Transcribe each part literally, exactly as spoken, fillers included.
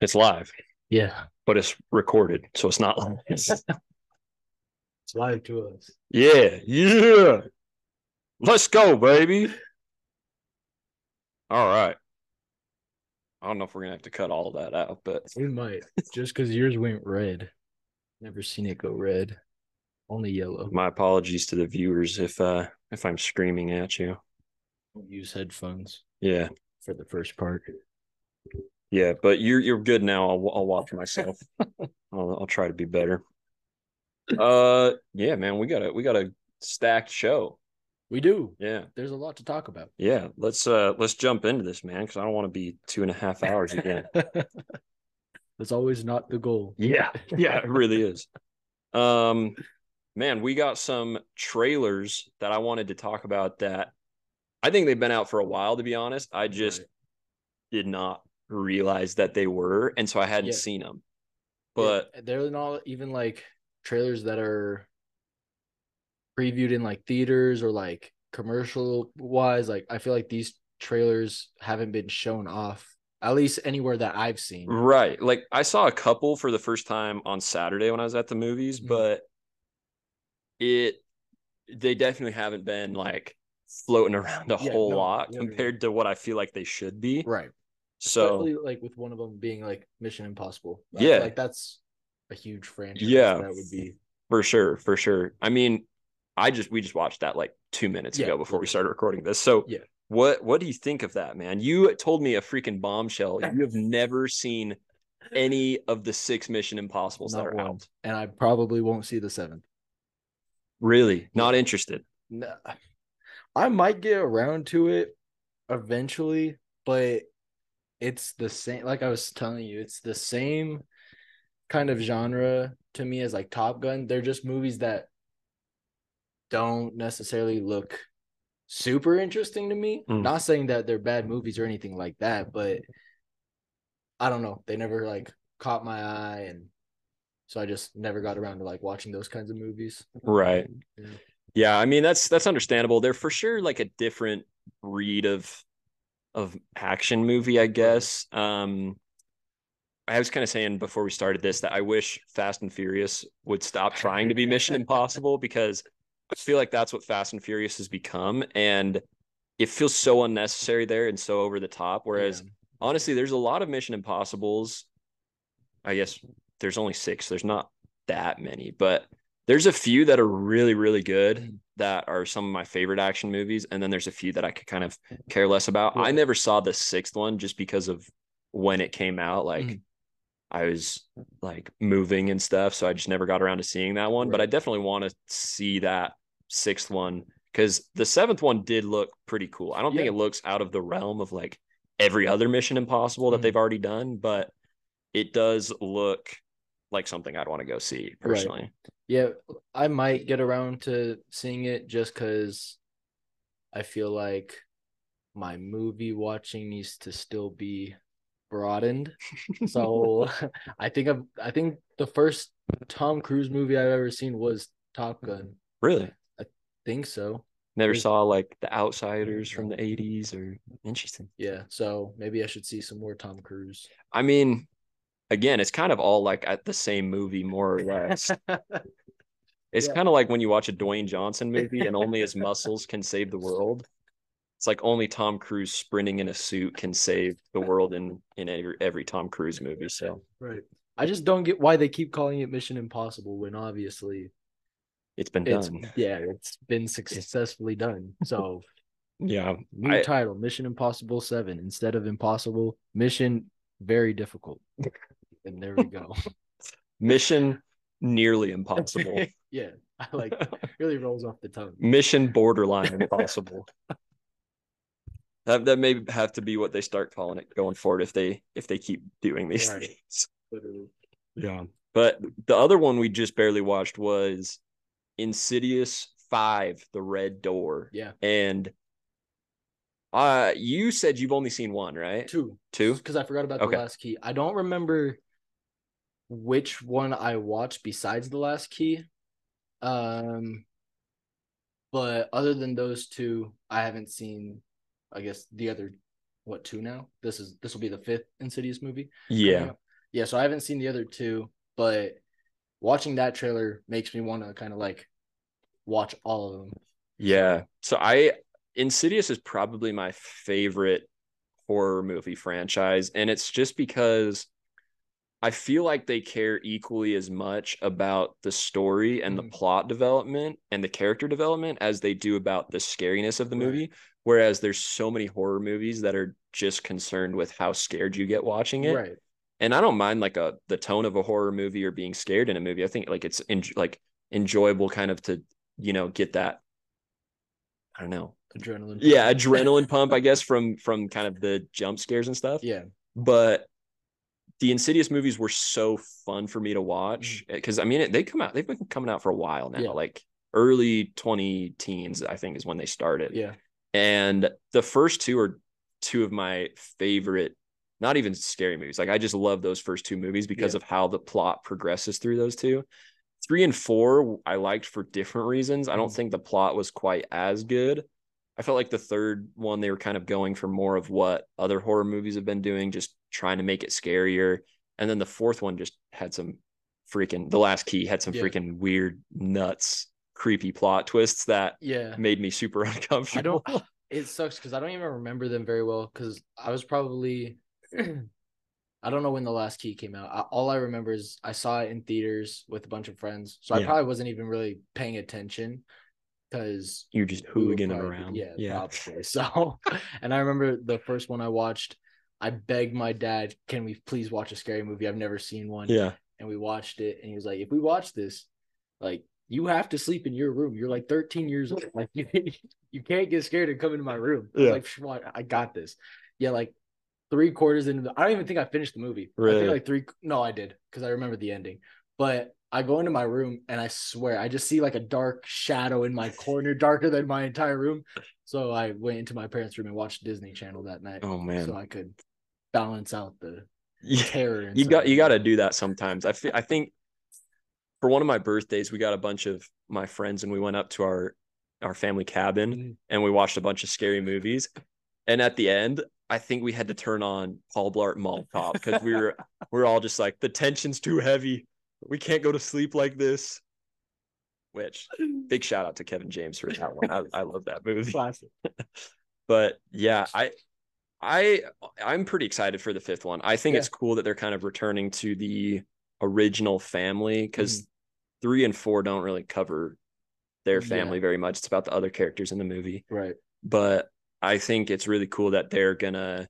It's live. Yeah. But it's recorded, so it's not live. It's live to us. Yeah. Yeah. Let's go, baby. All right. I don't know if we're going to have to cut all of that out, but we might. Just because yours went red. Never seen it go red. Only yellow. My apologies to the viewers if uh, if I'm screaming at you. Don't use headphones. Yeah. For the first part. Yeah, but you're you're good now. I'll I'll watch myself. I'll I'll try to be better. Uh, yeah, man, we got a we got a stacked show. We do. Yeah, there's a lot to talk about. Yeah, let's uh let's jump into this, man, because I don't want to be two and a half hours again. That's always not the goal. Yeah, yeah, it really is. Um, man, we got some trailers that I wanted to talk about that I think they've been out for a while. To be honest, I just right. did not. realized that they were, and so I hadn't yeah. seen them. But yeah. they're not even like trailers that are previewed in like theaters or like commercial wise. Like I feel like these trailers haven't been shown off, at least anywhere that I've seen. Right. Like I saw a couple for the first time on Saturday when I was at the movies, mm-hmm. but it they definitely haven't been like floating around a yeah, whole no, lot yeah, compared yeah. to what I feel like they should be. Right. So especially like with one of them being like Mission Impossible. Right? Yeah. Like that's a huge franchise. Yeah. That would be for sure. For sure. I mean, I just, we just watched that like two minutes yeah. ago before we started recording this. So yeah. what, what do you think of that, man? You told me a freaking bombshell. You have never seen any of the six Mission Impossibles Not that are one. out. And I probably won't see the seventh. Really? Not interested. No, I might get around to it eventually, but it's the same, like I was telling you, it's the same kind of genre to me as like Top Gun. They're just movies that don't necessarily look super interesting to me. Mm. Not saying that they're bad movies or anything like that, but I don't know. They never like caught my eye. And so I just never got around to like watching those kinds of movies. Right. Yeah. yeah I mean, that's, that's understandable. They're for sure like a different breed of of action movie, I guess. Um, I was kind of saying before we started this that I wish Fast and Furious would stop trying to be Mission Impossible, because I feel like that's what Fast and Furious has become, and it feels so unnecessary there and so over the top. Whereas yeah. honestly, there's a lot of Mission Impossibles. I guess there's only six. There's not that many, but there's a few that are really, really good that are some of my favorite action movies. And then there's a few that I could kind of care less about. Yeah. I never saw the sixth one just because of when it came out. Like mm. I was like moving and stuff, so I just never got around to seeing that one. Right. But I definitely want to see that sixth one, because the seventh one did look pretty cool. I don't yeah. think it looks out of the realm of like every other Mission Impossible that mm. they've already done, but it does look like something I'd want to go see personally. Right. Yeah, I might get around to seeing it just because I feel like my movie watching needs to still be broadened. So I think I've, I think the first Tom Cruise movie I've ever seen was Top Gun. Really? I think so. Never think... saw like The Outsiders from the eighties or interesting. Yeah, so maybe I should see some more Tom Cruise. I mean, again, it's kind of all like at the same movie, more or less. It's yeah. kind of like when you watch a Dwayne Johnson movie and only his muscles can save the world. It's like only Tom Cruise sprinting in a suit can save the world in, in every, every Tom Cruise movie. So right. I just don't get why they keep calling it Mission Impossible when obviously it's been it's, done. Yeah, it's been successfully done. So yeah, new I, title, Mission Impossible seven. Instead of Impossible, Mission Very Difficult. And there we go. Mission Nearly Impossible. Yeah, I like really rolls off the tongue. Mission Borderline Impossible. that that may have to be what they start calling it going forward if they if they keep doing these right. things. Literally. Yeah. But the other one we just barely watched was Insidious five, The Red Door. Yeah. And uh you said you've only seen one, right? Two. Two? Because I forgot about okay. The Last Key. I don't remember which one I watched besides The Last Key. Um, but other than those two, I haven't seen, I guess, the other, what, two now? This is this will be the fifth Insidious movie. Yeah. yeah, so I haven't seen the other two, but watching that trailer makes me want to kind of like watch all of them. Yeah. So I Insidious is probably my favorite horror movie franchise, and it's just because I feel like they care equally as much about the story and mm. the plot development and the character development as they do about the scariness of the movie. Right. Whereas there's so many horror movies that are just concerned with how scared you get watching it. Right. And I don't mind like a the tone of a horror movie or being scared in a movie. I think like it's en- like enjoyable kind of to, you know, get that, I don't know. Adrenaline. Yeah. Pump. Adrenaline pump, I guess, from, from kind of the jump scares and stuff. Yeah. But the Insidious movies were so fun for me to watch because, I mean, they come out, they've been coming out for a while now, yeah. like early twenty teens, I think is when they started. Yeah. And the first two are two of my favorite, not even scary movies. Like I just love those first two movies because yeah. of how the plot progresses through those two. Three and four, I liked for different reasons. I don't think the plot was quite as good. I felt like the third one, they were kind of going for more of what other horror movies have been doing, just trying to make it scarier. And then the fourth one just had some freaking, the last key had some yeah. freaking weird, nuts, creepy plot twists that yeah. made me super uncomfortable. I don't, it sucks because I don't even remember them very well because I was probably, I don't know when the last key came out. I, all I remember is I saw it in theaters with a bunch of friends. So yeah. I probably wasn't even really paying attention. Because you're just hooliging them around. Yeah, yeah. Probably. So, and I remember the first one I watched, I begged my dad, can we please watch a scary movie? I've never seen one. Yeah. And we watched it. And he was like, if we watch this, like, you have to sleep in your room. You're like thirteen years old. Like, you, you can't get scared and come into my room. Yeah. I was like, I got this. Yeah, like three quarters into the, I don't even think I finished the movie. Really? I think like three, no, I did. Because I remember the ending. But I go into my room and I swear I just see like a dark shadow in my corner, darker than my entire room. So I went into my parents' room and watched Disney Channel that night. Oh man! So I could balance out the yeah. terror. And you got you got to do that sometimes. I feel, I think for one of my birthdays, we got a bunch of my friends and we went up to our our family cabin mm-hmm. and we watched a bunch of scary movies. And at the end, I think we had to turn on Paul Blart Mall Cop because we were we we're all just like the tension's too heavy. We can't go to sleep like this. Which, big shout out to Kevin James for that one. I, I love that movie. Classic. But yeah, I, I, I'm pretty excited for the fifth one. I think yeah. it's cool that they're kind of returning to the original family because mm. three and four don't really cover their family yeah. very much. It's about the other characters in the movie, right? But I think it's really cool that they're gonna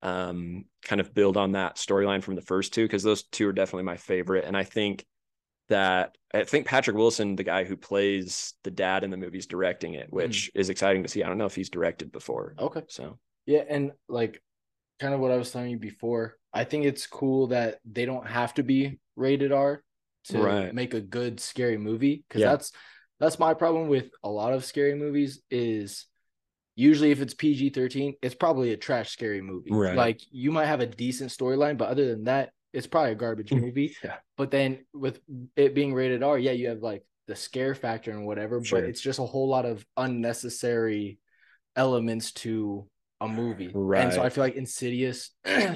um kind of build on that storyline from the first two because those two are definitely my favorite. And I think that I think Patrick Wilson, the guy who plays the dad in the movie, is directing it, which mm. is exciting to see. I don't know if he's directed before. Okay. So yeah, and like kind of what I was telling you before, I think it's cool that they don't have to be rated R to right. make a good scary movie because yeah. that's that's my problem with a lot of scary movies is usually if it's P G thirteen, it's probably a trash scary movie. Right. Like you might have a decent storyline, but other than that, it's probably a garbage movie. yeah. But then with it being rated R, yeah, you have like the scare factor and whatever, sure. but it's just a whole lot of unnecessary elements to a movie. Right. And so I feel like Insidious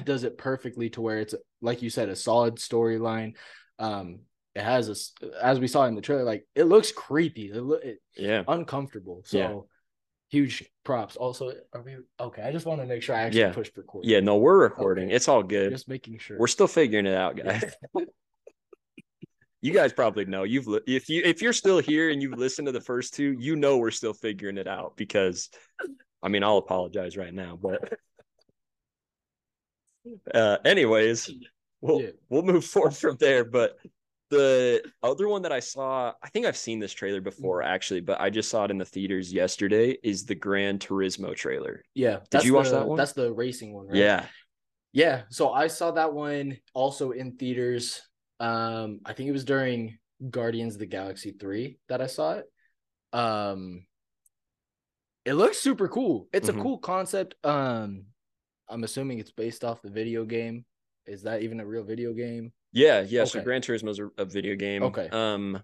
does it perfectly to where it's, like you said, a solid storyline. Um, it has, a, as we saw in the trailer, like it looks creepy. It lo- it, yeah. Uncomfortable. So. Yeah. Huge props. Also, are we okay? I just want to make sure I actually yeah. pushed record. Yeah, no, we're recording. Okay. It's all good. Just making sure. We're still figuring it out, guys. Yeah. You guys probably know. You've li- if you if you're still here and you've listened to the first two, you know we're still figuring it out because, I mean, I'll apologize right now, but uh, anyways, we'll yeah. we'll move forward from there. But the other one that I saw, I think I've seen this trailer before actually, but I just saw it in the theaters yesterday, is the Gran Turismo trailer. Yeah. Did you watch the, that one? That's the racing one, right? Yeah. Yeah. So I saw that one also in theaters. Um, I think it was during Guardians of the Galaxy three that I saw it. Um, it looks super cool. It's mm-hmm. a cool concept. Um, I'm assuming it's based off the video game. Is that even a real video game? Yeah, yeah. Okay. So Gran Turismo is a, a video game. Okay. Um.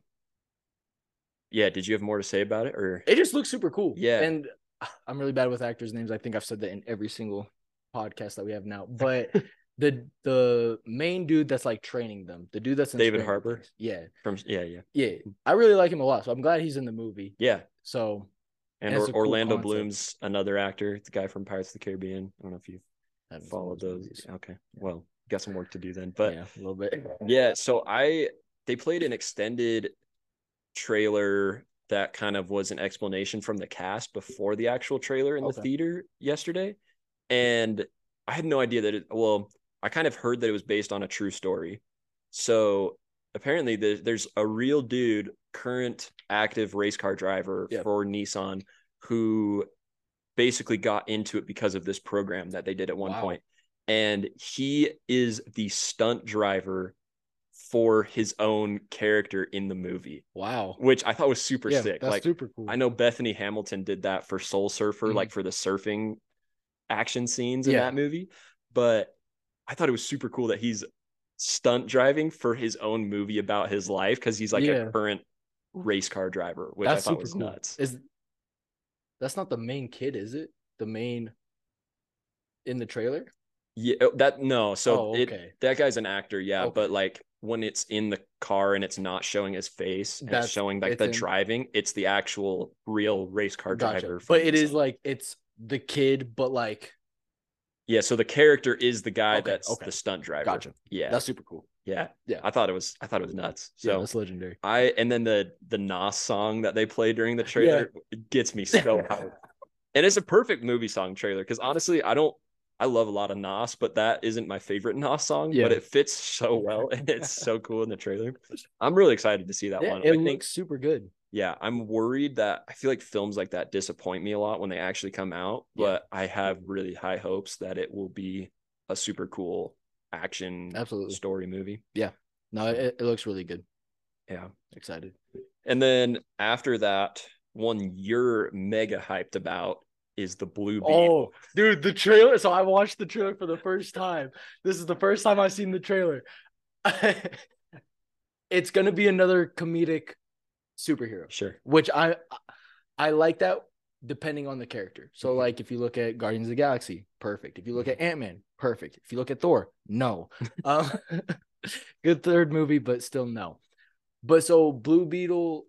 Yeah. Did you have more to say about it, or it just looks super cool? Yeah. And I'm really bad with actors' names. I think I've said that in every single podcast that we have now. But the the main dude that's like training them, the dude that's in David Harbour. Place. Yeah. From yeah, yeah. Yeah. I really like him a lot, so I'm glad he's in the movie. Yeah. So and or, cool Orlando concept. Bloom's another actor. It's a guy from Pirates of the Caribbean. I don't know if you have followed those. Movies. Okay. Yeah. Well, got some work to do then. But yeah, a little bit. Yeah. So I they played an extended trailer that kind of was an explanation from the cast before the actual trailer in okay. the theater yesterday. And I had no idea that it, well, I kind of heard that it was based on a true story. So apparently the, there's a real dude, current active race car driver yep. for Nissan, who basically got into it because of this program that they did at one wow. point. And he is the stunt driver for his own character in the movie. Wow. Which I thought was super yeah, sick. That's like, super cool. I know Bethany Hamilton did that for Soul Surfer, mm-hmm. like for the surfing action scenes in yeah. that movie. But I thought it was super cool that he's stunt driving for his own movie about his life, because he's like yeah. a current race car driver, which that's I thought was cool. nuts. Is that's not the main kid, is it? The main in the trailer? Yeah, that no. So oh, okay. it, that guy's an actor, yeah. Okay. But like when it's in the car and it's not showing his face, and that's, it's showing like it's the in, driving, it's the actual real race car gotcha. driver. But it is like it's the kid, but like. Yeah, so the character is the guy okay, that's okay. the stunt driver. Gotcha. Yeah, that's super cool. Yeah, yeah. I thought it was. I thought it was nuts. So yeah, that's legendary. I and then the the Nas song that they play during the trailer yeah. it gets me so hyped. And it's a perfect movie song trailer, because honestly, I don't. I love a lot of Nas, but that isn't my favorite Nas song. Yeah. But it fits so well, and it's so cool in the trailer. I'm really excited to see that yeah, one. It I looks think, super good. Yeah, I'm worried that I feel like films like that disappoint me a lot when they actually come out, but yeah. I have really high hopes that it will be a super cool action Absolutely. story movie. Yeah. No, it, it looks really good. Yeah. Excited. And then after that, one you're mega hyped about is the Blue Beetle. Oh, dude, the trailer. So I watched the trailer for the first time. This is the first time I've seen the trailer. It's going to be another comedic superhero, sure, which i i like that depending on the character. So mm-hmm. like if you look at Guardians of the Galaxy, perfect. If you look at Ant-Man, perfect. If you look at Thor, no. Um good third movie, but still no. But so Blue Beetle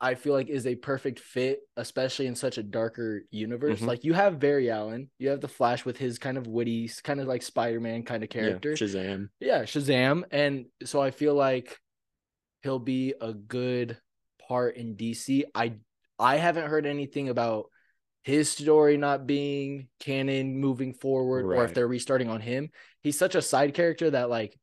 I feel like is a perfect fit, especially in such a darker universe. Mm-hmm. Like you have Barry Allen, you have the Flash with his kind of witty, kind of like Spider-Man kind of character, yeah, Shazam yeah Shazam and so I feel like he'll be a good part in D C. I I haven't heard anything about his story not being canon moving forward, right. or if they're restarting on him. He's such a side character that like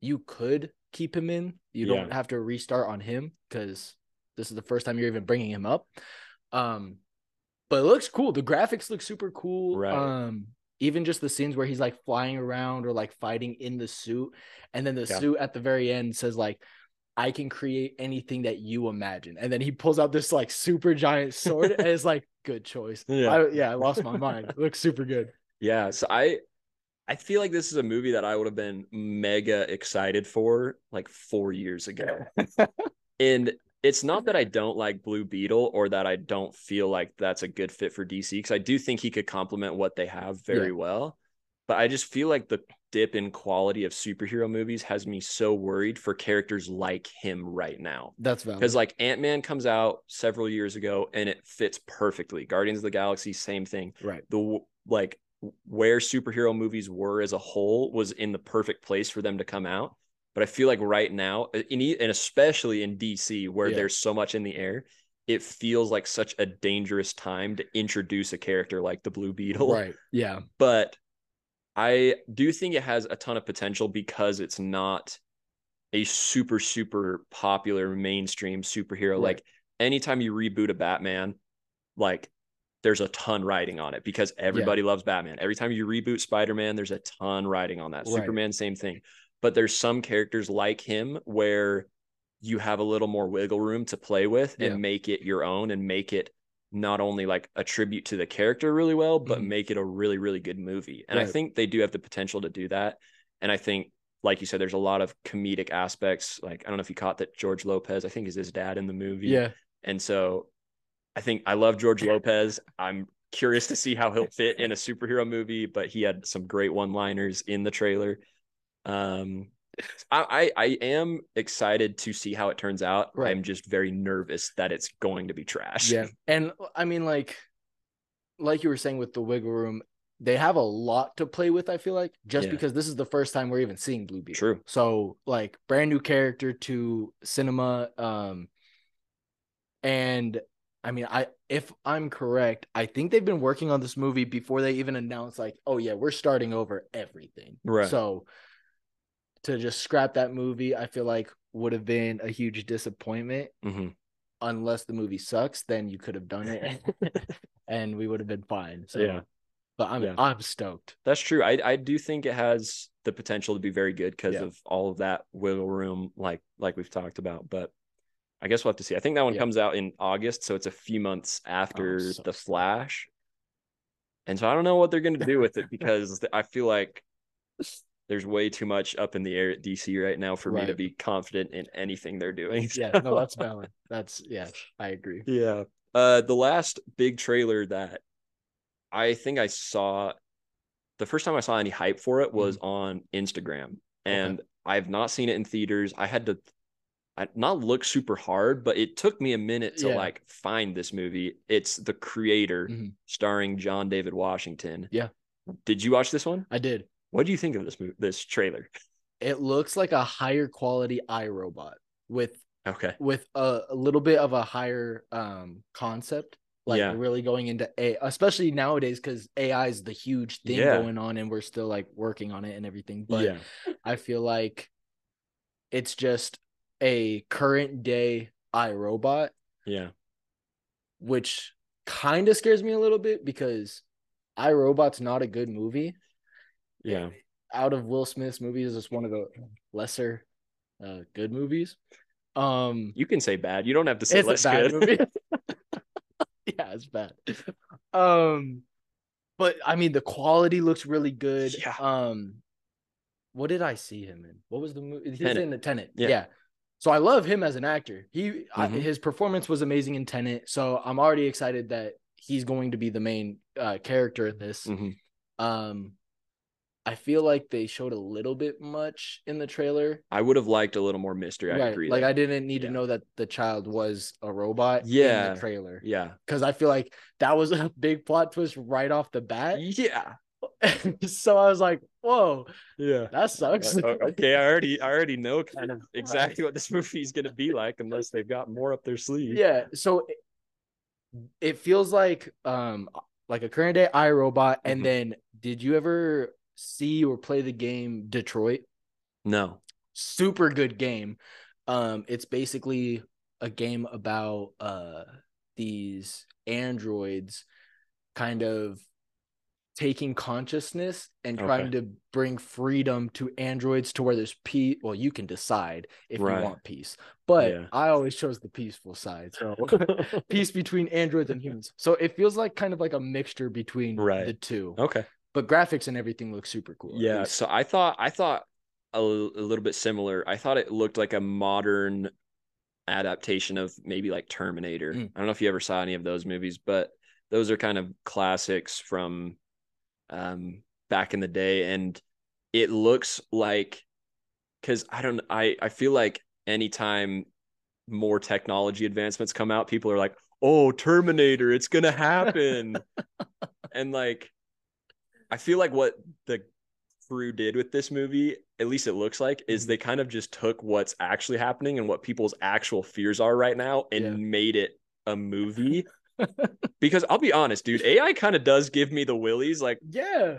you could keep him in. You yeah. don't have to restart on him, because this is the first time you're even bringing him up. Um, but it looks cool. The graphics look super cool. Right. Um, even just the scenes where he's like flying around or like fighting in the suit, and then the yeah. suit at the very end says like, I can create anything that you imagine. And then he pulls out this like super giant sword and it's like, good choice. Yeah. I, yeah. I lost my mind. It looks super good. Yeah. So I, I feel like this is a movie that I would have been mega excited for like four years ago. And it's not that I don't like Blue Beetle or that I don't feel like that's a good fit for D C, 'cause I do think he could complement what they have very yeah. well. But I just feel like the dip in quality of superhero movies has me so worried for characters like him right now. That's valid. Because like Ant-Man comes out several years ago and it fits perfectly. Guardians of the Galaxy, same thing. Right. The like where superhero movies were as a whole was in the perfect place for them to come out. But I feel like right now, and especially in D C, where yeah. there's so much in the air, it feels like such a dangerous time to introduce a character like the Blue Beetle. Right. Yeah. But I do think it has a ton of potential, because it's not a super, super popular mainstream superhero. Right. Like anytime you reboot a Batman, like there's a ton riding on it because everybody yeah. loves Batman. Every time you reboot Spider-Man, there's a ton riding on that. Right. Superman, same thing. But there's some characters like him where you have a little more wiggle room to play with yeah. and make it your own, and make it not only like a tribute to the character really well, but mm-hmm. make it a really, really good movie. And right. I think they do have the potential to do that. And I think, like you said, there's a lot of comedic aspects. Like, I don't know if you caught that George Lopez, I think, is his dad in the movie. Yeah. And so I think I love George Lopez. I'm curious to see how he'll fit in a superhero movie, but he had some great one-liners in the trailer. Um, I, I, I am excited to see how it turns out. Right. I'm just very nervous that it's going to be trash. Yeah. And I mean, like, like you were saying with the wiggle room, they have a lot to play with, I feel like, just yeah. because this is the first time we're even seeing Bluebeard. True. So, like, brand new character to cinema. Um, and I mean, I if I'm correct, I think they've been working on this movie before they even announced, like, oh, yeah, we're starting over everything. Right. So to just scrap that movie, I feel like would have been a huge disappointment. Mm-hmm. Unless the movie sucks, then you could have done it and we would have been fine. So, yeah. But I'm yeah. I'm stoked. That's true. I I do think it has the potential to be very good because yeah. of all of that wiggle room, like like we've talked about. But I guess we'll have to see. I think that one yeah. comes out in August, so it's a few months after oh, so The Flash. And so I don't know what they're going to do with it because I feel like there's way too much up in the air at D C right now for right. me to be confident in anything they're doing. So. Yeah, no, that's valid. That's yeah, I agree. Yeah. Uh, the last big trailer that I think I saw, the first time I saw any hype for it was mm. on Instagram, and okay. I've not seen it in theaters. I had to I, not look super hard, but it took me a minute to yeah. like find this movie. It's The Creator mm-hmm. starring John David Washington. Yeah. Did you watch this one? I did. What do you think of this movie, this trailer? It looks like a higher quality iRobot with, okay. with a, a little bit of a higher um, concept. Like yeah. really going into A I, especially nowadays, because A I is the huge thing yeah. going on and we're still like working on it and everything. But yeah. I feel like it's just a current day iRobot. Yeah. Which kind of scares me a little bit because iRobot's not a good movie. Yeah. Out of Will Smith's movies, it's one of the lesser uh, good movies. Um, you can say bad. You don't have to say less good. It's a bad movie. Yeah, it's bad. Um, but I mean, the quality looks really good. Yeah. Um, what did I see him in? What was the movie? He's Tenet. in the Tenet. Yeah. yeah. So I love him as an actor. He mm-hmm. I, his performance was amazing in Tenet. So I'm already excited that he's going to be the main uh, character in this. Mm-hmm. Um, I feel like they showed a little bit much in the trailer. I would have liked a little more mystery. I right. agree. Like, that. I didn't need yeah. to know that the child was a robot yeah. in the trailer. Yeah. Because I feel like that was a big plot twist right off the bat. Yeah. So I was like, whoa. Yeah. That sucks. Okay. I already I already know kind of exactly what this movie is going to be like unless they've got more up their sleeve. Yeah. So it, it feels like um like a current day iRobot. And mm-hmm. then did you ever see or play the game Detroit? No. Super good game. Um, it's basically a game about uh these androids kind of taking consciousness and okay. trying to bring freedom to androids to where there's peace. Well, you can decide if right. you want peace, but yeah. I always chose the peaceful side. So peace between androids and humans. So it feels like kind of like a mixture between right. the two. Okay. But graphics and everything looks super cool. Yeah. So I thought, I thought a, l- a little bit similar. I thought it looked like a modern adaptation of maybe like Terminator. Mm. I don't know if you ever saw any of those movies, but those are kind of classics from um, back in the day. And it looks like, cause I don't, I, I feel like anytime more technology advancements come out, people are like, oh, Terminator, it's going to happen. And like, I feel like what the crew did with this movie, at least it looks like, is they kind of just took what's actually happening and what people's actual fears are right now and yeah. made it a movie. Because I'll be honest, dude, A I kind of does give me the willies. Like, yeah,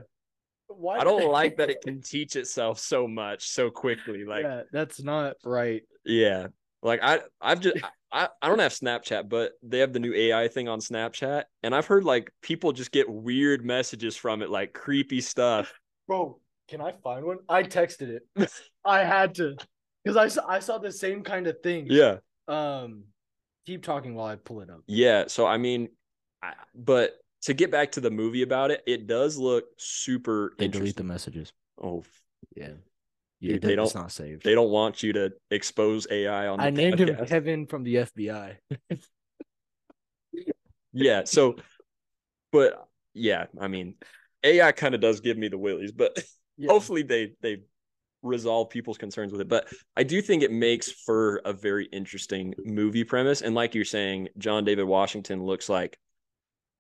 why I don't do like that it can teach itself so much so quickly. Like, yeah, that's not right. Yeah, like I, I've just. I, I don't have Snapchat, but they have the new A I thing on Snapchat. And I've heard like people just get weird messages from it, like creepy stuff. Bro, can I find one? I texted it. I had to, because I, I saw the same kind of thing. Yeah. Um, keep talking while I pull it up. Yeah. So, I mean, I, but to get back to the movie about it, it does look super they interesting. Delete the messages. Oh, yeah. Yeah, they don't, not saved. They don't want you to expose A I on the I podcast. Named him Kevin from the F B I. Yeah, so But yeah, I mean, A I kind of does give me the willies, but yeah. hopefully they they resolve people's concerns with it. But I do think it makes for a very interesting movie premise. And like you're saying, John David Washington looks like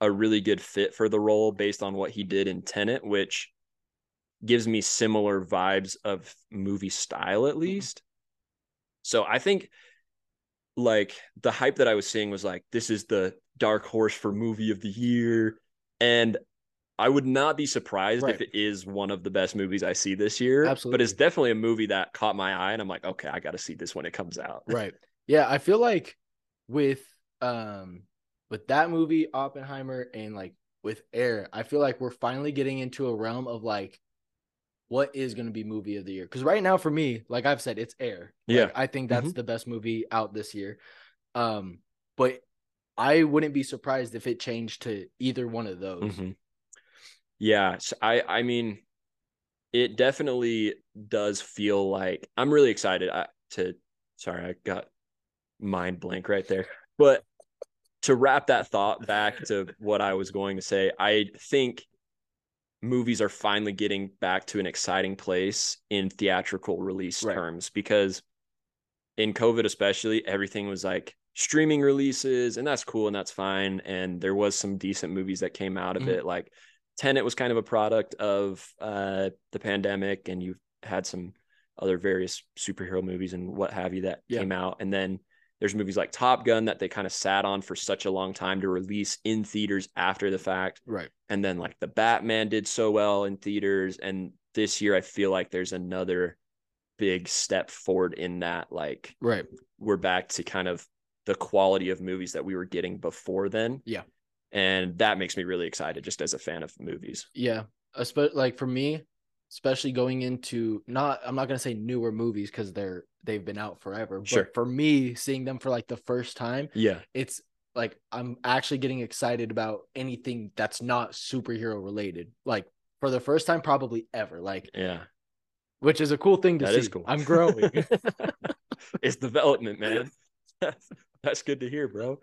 a really good fit for the role based on what he did in Tenet, which gives me similar vibes of movie style, at least. So I think like the hype that I was seeing was like, this is the dark horse for movie of the year. And I would not be surprised right. if it is one of the best movies I see this year. Absolutely. But it's definitely a movie that caught my eye and I'm like, okay, I got to see this when it comes out. Right. Yeah. I feel like with, um, with that movie, Oppenheimer, and like with Air, I feel like we're finally getting into a realm of like, what is going to be movie of the year? Because right now for me, like I've said, it's Air. Yeah. Like, I think that's mm-hmm. the best movie out this year. Um, but I wouldn't be surprised if it changed to either one of those. Mm-hmm. Yeah. So I, I mean, it definitely does feel like I'm really excited I, to, sorry, I got mind blank right there, but to wrap that thought back to what I was going to say, I think movies are finally getting back to an exciting place in theatrical release right. terms, because in COVID especially, everything was like streaming releases, and that's cool and that's fine. And there was some decent movies that came out of mm-hmm. it. Like Tenet was kind of a product of uh, the pandemic, and you've had some other various superhero movies and what have you that yeah. came out. And then there's movies like Top Gun that they kind of sat on for such a long time to release in theaters after the fact. Right. And then like the Batman did so well in theaters. And this year I feel like there's another big step forward in that. Like right. we're back to kind of the quality of movies that we were getting before then. Yeah. And that makes me really excited just as a fan of movies. Yeah. Like for me, especially going into not, I'm not going to say newer movies because they're, they've been out forever. But sure. for me, seeing them for like the first time, yeah, it's like, I'm actually getting excited about anything that's not superhero related. Like for the first time, probably ever. Like, yeah, which is a cool thing to that see. Is cool. I'm growing. It's development, man. That's, that's good to hear, bro.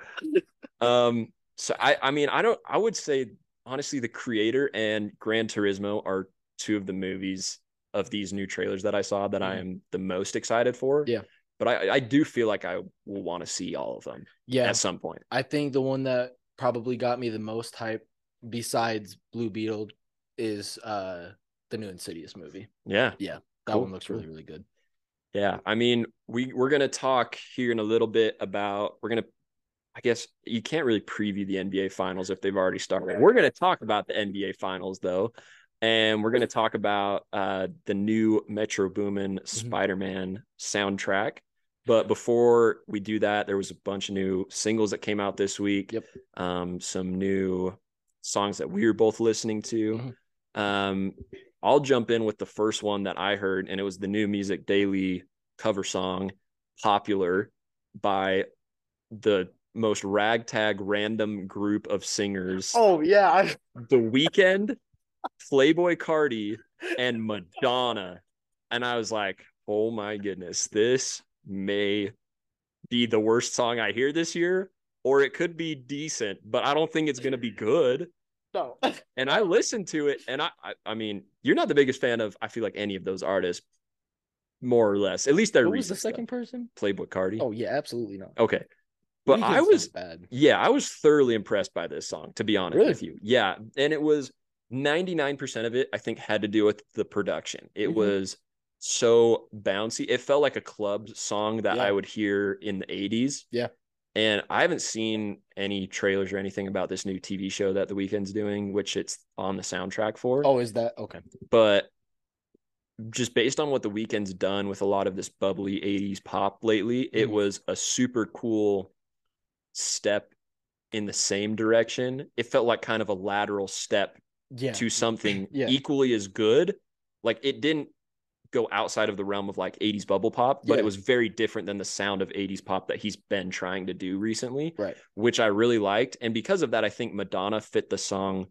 Um, so I, I mean, I don't, I would say honestly, The Creator and Gran Turismo are two of the movies of these new trailers that I saw that mm-hmm. I am the most excited for. Yeah. But I, I do feel like I will want to see all of them yeah. at some point. I think the one that probably got me the most hype besides Blue Beetle is uh, the new Insidious movie. Yeah. Yeah. That cool. one looks really, really good. Yeah. I mean, we, we're going to talk here in a little bit about, we're going to, I guess you can't really preview the N B A finals if they've already started. Right. We're going to talk about the N B A finals though. And we're going to talk about uh, the new Metro Boomin mm-hmm. Spider-Man soundtrack. But before we do that, there was a bunch of new singles that came out this week. Yep. Um, some new songs that we were both listening to. Mm-hmm. Um, I'll jump in with the first one that I heard, and it was the new Music Daily cover song, Popular, by the most ragtag random group of singers. Oh, yeah. I... The Weeknd. Playboi Carti and Madonna, and I was like, oh my goodness, this may be the worst song I hear this year, or it could be decent, but I don't think it's gonna be good. No. And I listened to it, and I, I I mean, you're not the biggest fan of, I feel like, any of those artists, more or less, at least they're recent. Who was the second stuff. person? Playboi Carti. Oh yeah, absolutely not. Okay. But I was bad. Yeah, I was thoroughly impressed by this song, to be honest really? with you. Yeah. And it was ninety-nine percent of it, I think, had to do with the production. It mm-hmm. was so bouncy. It felt like a club song that yeah. I would hear in the eighties. Yeah. And I haven't seen any trailers or anything about this new T V show that The Weeknd's doing, which it's on the soundtrack for. Oh, is that? Okay. But just based on what The Weeknd's done with a lot of this bubbly eighties pop lately, mm-hmm. it was a super cool step in the same direction. It felt like kind of a lateral step Yeah. to something yeah. equally as good. Like, it didn't go outside of the realm of like eighties bubble pop, but yeah. it was very different than the sound of eighties pop that he's been trying to do recently, right? Which I really liked. And because of that, I think Madonna fit the song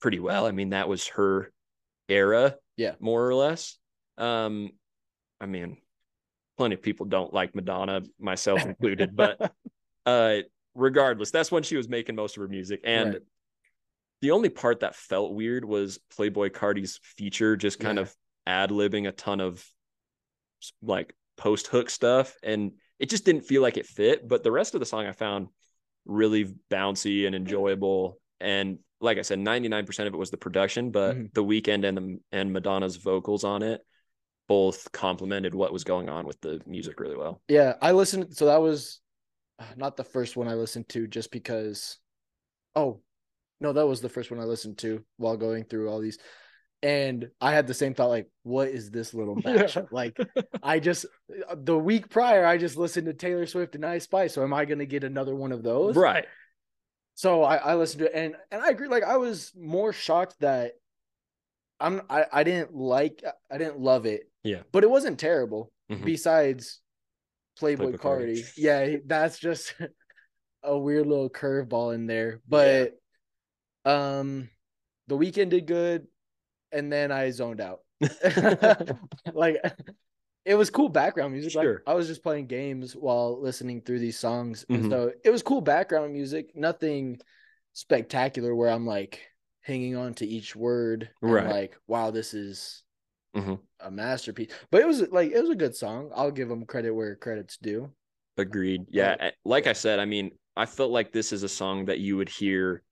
pretty well. I mean, that was her era, yeah, more or less. Um, I mean, plenty of people don't like Madonna, myself included, but uh, regardless, that's when she was making most of her music. And right. The only part that felt weird was Playboi Carti's feature, just kind yeah. of ad-libbing a ton of like post-hook stuff. And it just didn't feel like it fit. But the rest of the song I found really bouncy and enjoyable. And like I said, ninety-nine percent of it was the production, but mm-hmm. The Weeknd and the, and Madonna's vocals on it both complemented what was going on with the music really well. Yeah, I listened. So that was not the first one I listened to just because, oh, no, that was the first one I listened to while going through all these. And I had the same thought, like, what is this little match? Yeah. Like, I just, the week prior, I just listened to Taylor Swift and I Spy. So am I going to get another one of those? Right. So I, I listened to it, and, and I agree. Like, I was more shocked that I'm, I, I didn't like, I didn't love it. Yeah. But it wasn't terrible mm-hmm. besides Playboi Carti. Yeah. That's just a weird little curveball in there. But yeah. um, The Weeknd did good. And then I zoned out. Like, it was cool background music. Sure. Like, I was just playing games while listening through these songs. Mm-hmm. And so it was cool background music. Nothing spectacular where I'm like hanging on to each word. Right. And like, wow, this is mm-hmm. a masterpiece. But it was like, it was a good song. I'll give them credit where credit's due. Agreed. Yeah. Like I said, I mean, I felt like this is a song that you would hear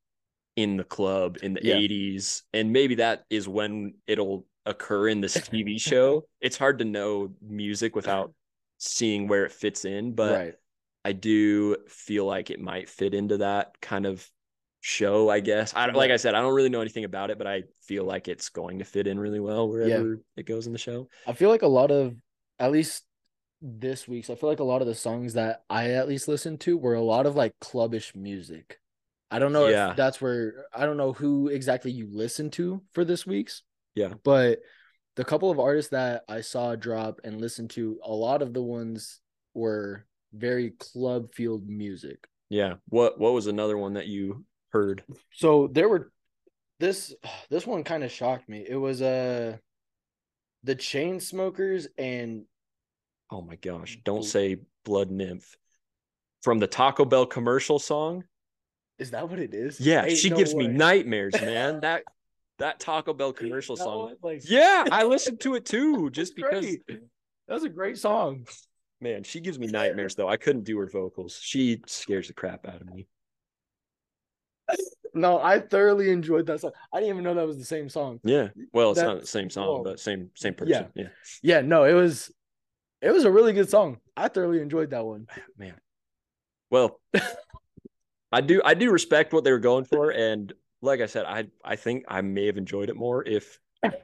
in the club in the yeah. eighties, and maybe that is when it'll occur in this T V show. It's hard to know music without seeing where it fits in, but right. I do feel like it might fit into that kind of show, I guess. I don't, like I said, I don't really know anything about it, but I feel like it's going to fit in really well wherever yeah. it goes in the show. I feel like a lot of, at least this week's, I feel like a lot of the songs that I at least listened to were a lot of like clubbish music. I don't know yeah. if that's where, I don't know who exactly you listen to for this week's. Yeah. But the couple of artists that I saw drop and listen to, a lot of the ones were very club field music. Yeah. What what was another one that you heard? So there were this this one kind of shocked me. It was uh the Chainsmokers and, oh my gosh, don't say Blood Nymph, from the Taco Bell commercial song. Is that what it is? Yeah, Ain't she no gives way. me nightmares, man. That that Taco Bell commercial song. One, like... Yeah, I listened to it too, just because. That's a great song. Man, she gives me nightmares, though. I couldn't do her vocals. She scares the crap out of me. No, I thoroughly enjoyed that song. I didn't even know that was the same song. Yeah, well, it's that... not the same song, Whoa. but same same person. Yeah. yeah, yeah, no, it was it was a really good song. I thoroughly enjoyed that one. Man, well. I do I do respect what they were going for, and like I said, I I think I may have enjoyed it more if that,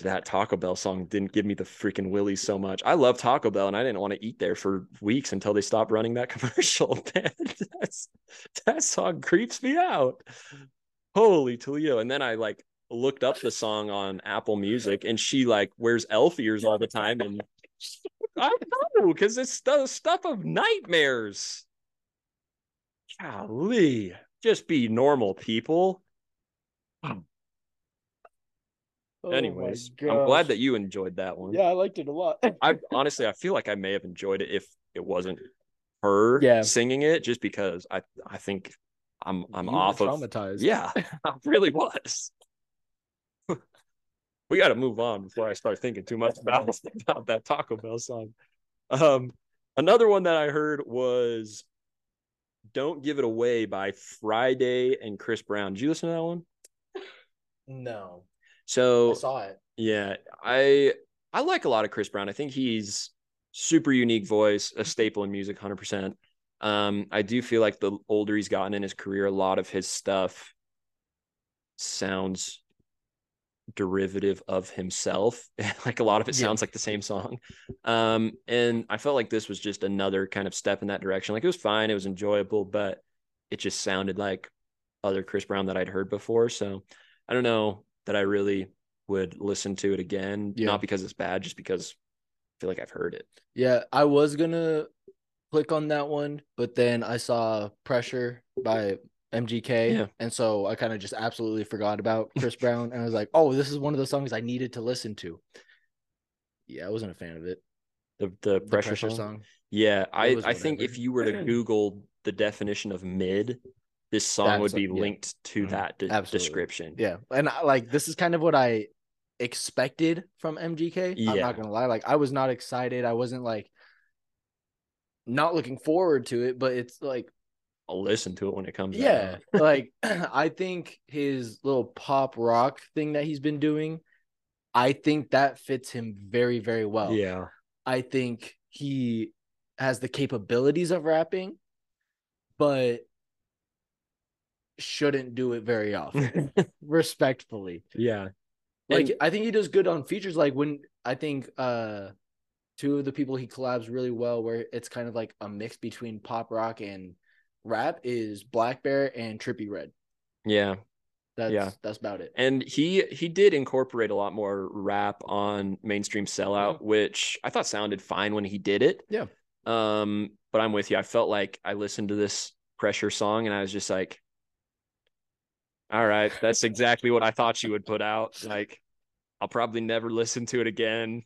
that Taco Bell song didn't give me the freaking willies so much. I love Taco Bell, and I didn't want to eat there for weeks until they stopped running that commercial. That's, that song creeps me out. Holy Toledo. And then I like looked up the song on Apple Music, and she like wears elf ears all the time, and I know, because it's the stuff of nightmares. Golly, just be normal people. Oh, anyways, I'm glad that you enjoyed that one. Yeah, I liked it a lot. I honestly, I feel like I may have enjoyed it if it wasn't her yeah. singing it, just because I, I think I'm I'm you off of traumatized. Yeah, I really was. We got to move on before I start thinking too much about, about that Taco Bell song. Um, another one that I heard was Don't Give It Away by Friday and Chris Brown. Did you listen to that one? No. So I saw it. Yeah. I I like a lot of Chris Brown. I think he's super unique voice, a staple in music, one hundred percent. Um, I do feel like the older he's gotten in his career, a lot of his stuff sounds derivative of himself. Like a lot of it sounds yeah. like the same song, um and I felt like this was just another kind of step in that direction. Like, it was fine, it was enjoyable, but it just sounded like other Chris Brown that I'd heard before. So I don't know that I really would listen to it again, yeah. not because it's bad, just because I feel like I've heard it. Yeah, I was gonna click on that one, but then I saw Pressure by M G K, yeah. and so I kind of just absolutely forgot about Chris Brown, and I was like, oh, this is one of those songs I needed to listen to. Yeah, I wasn't a fan of it. The the Pressure, the pressure song? song? Yeah, it I, I think if you were to Google the definition of mid, this song That's would be a, yeah. linked to mm-hmm. that de- description. Yeah. And I, like, this is kind of what I expected from M G K. Yeah. I'm not going to lie. Like, I was not excited. I wasn't like not looking forward to it, but it's like, I'll listen to it when it comes yeah, out. Yeah. Like, I think his little pop rock thing that he's been doing, I think that fits him very, very well. Yeah. I think he has the capabilities of rapping, but shouldn't do it very often. Respectfully. Yeah. Like, and I think he does good on features. Like, when I think uh two of the people he collabs really well, where it's kind of like a mix between pop rock and rap, is Black Bear and Trippie Redd. Yeah. That's yeah. that's about it. And he he did incorporate a lot more rap on Mainstream Sellout, mm-hmm. which I thought sounded fine when he did it. Yeah. Um, but I'm with you. I felt like I listened to this Pressure song and I was just like, all right, that's exactly what I thought you would put out. Like, I'll probably never listen to it again.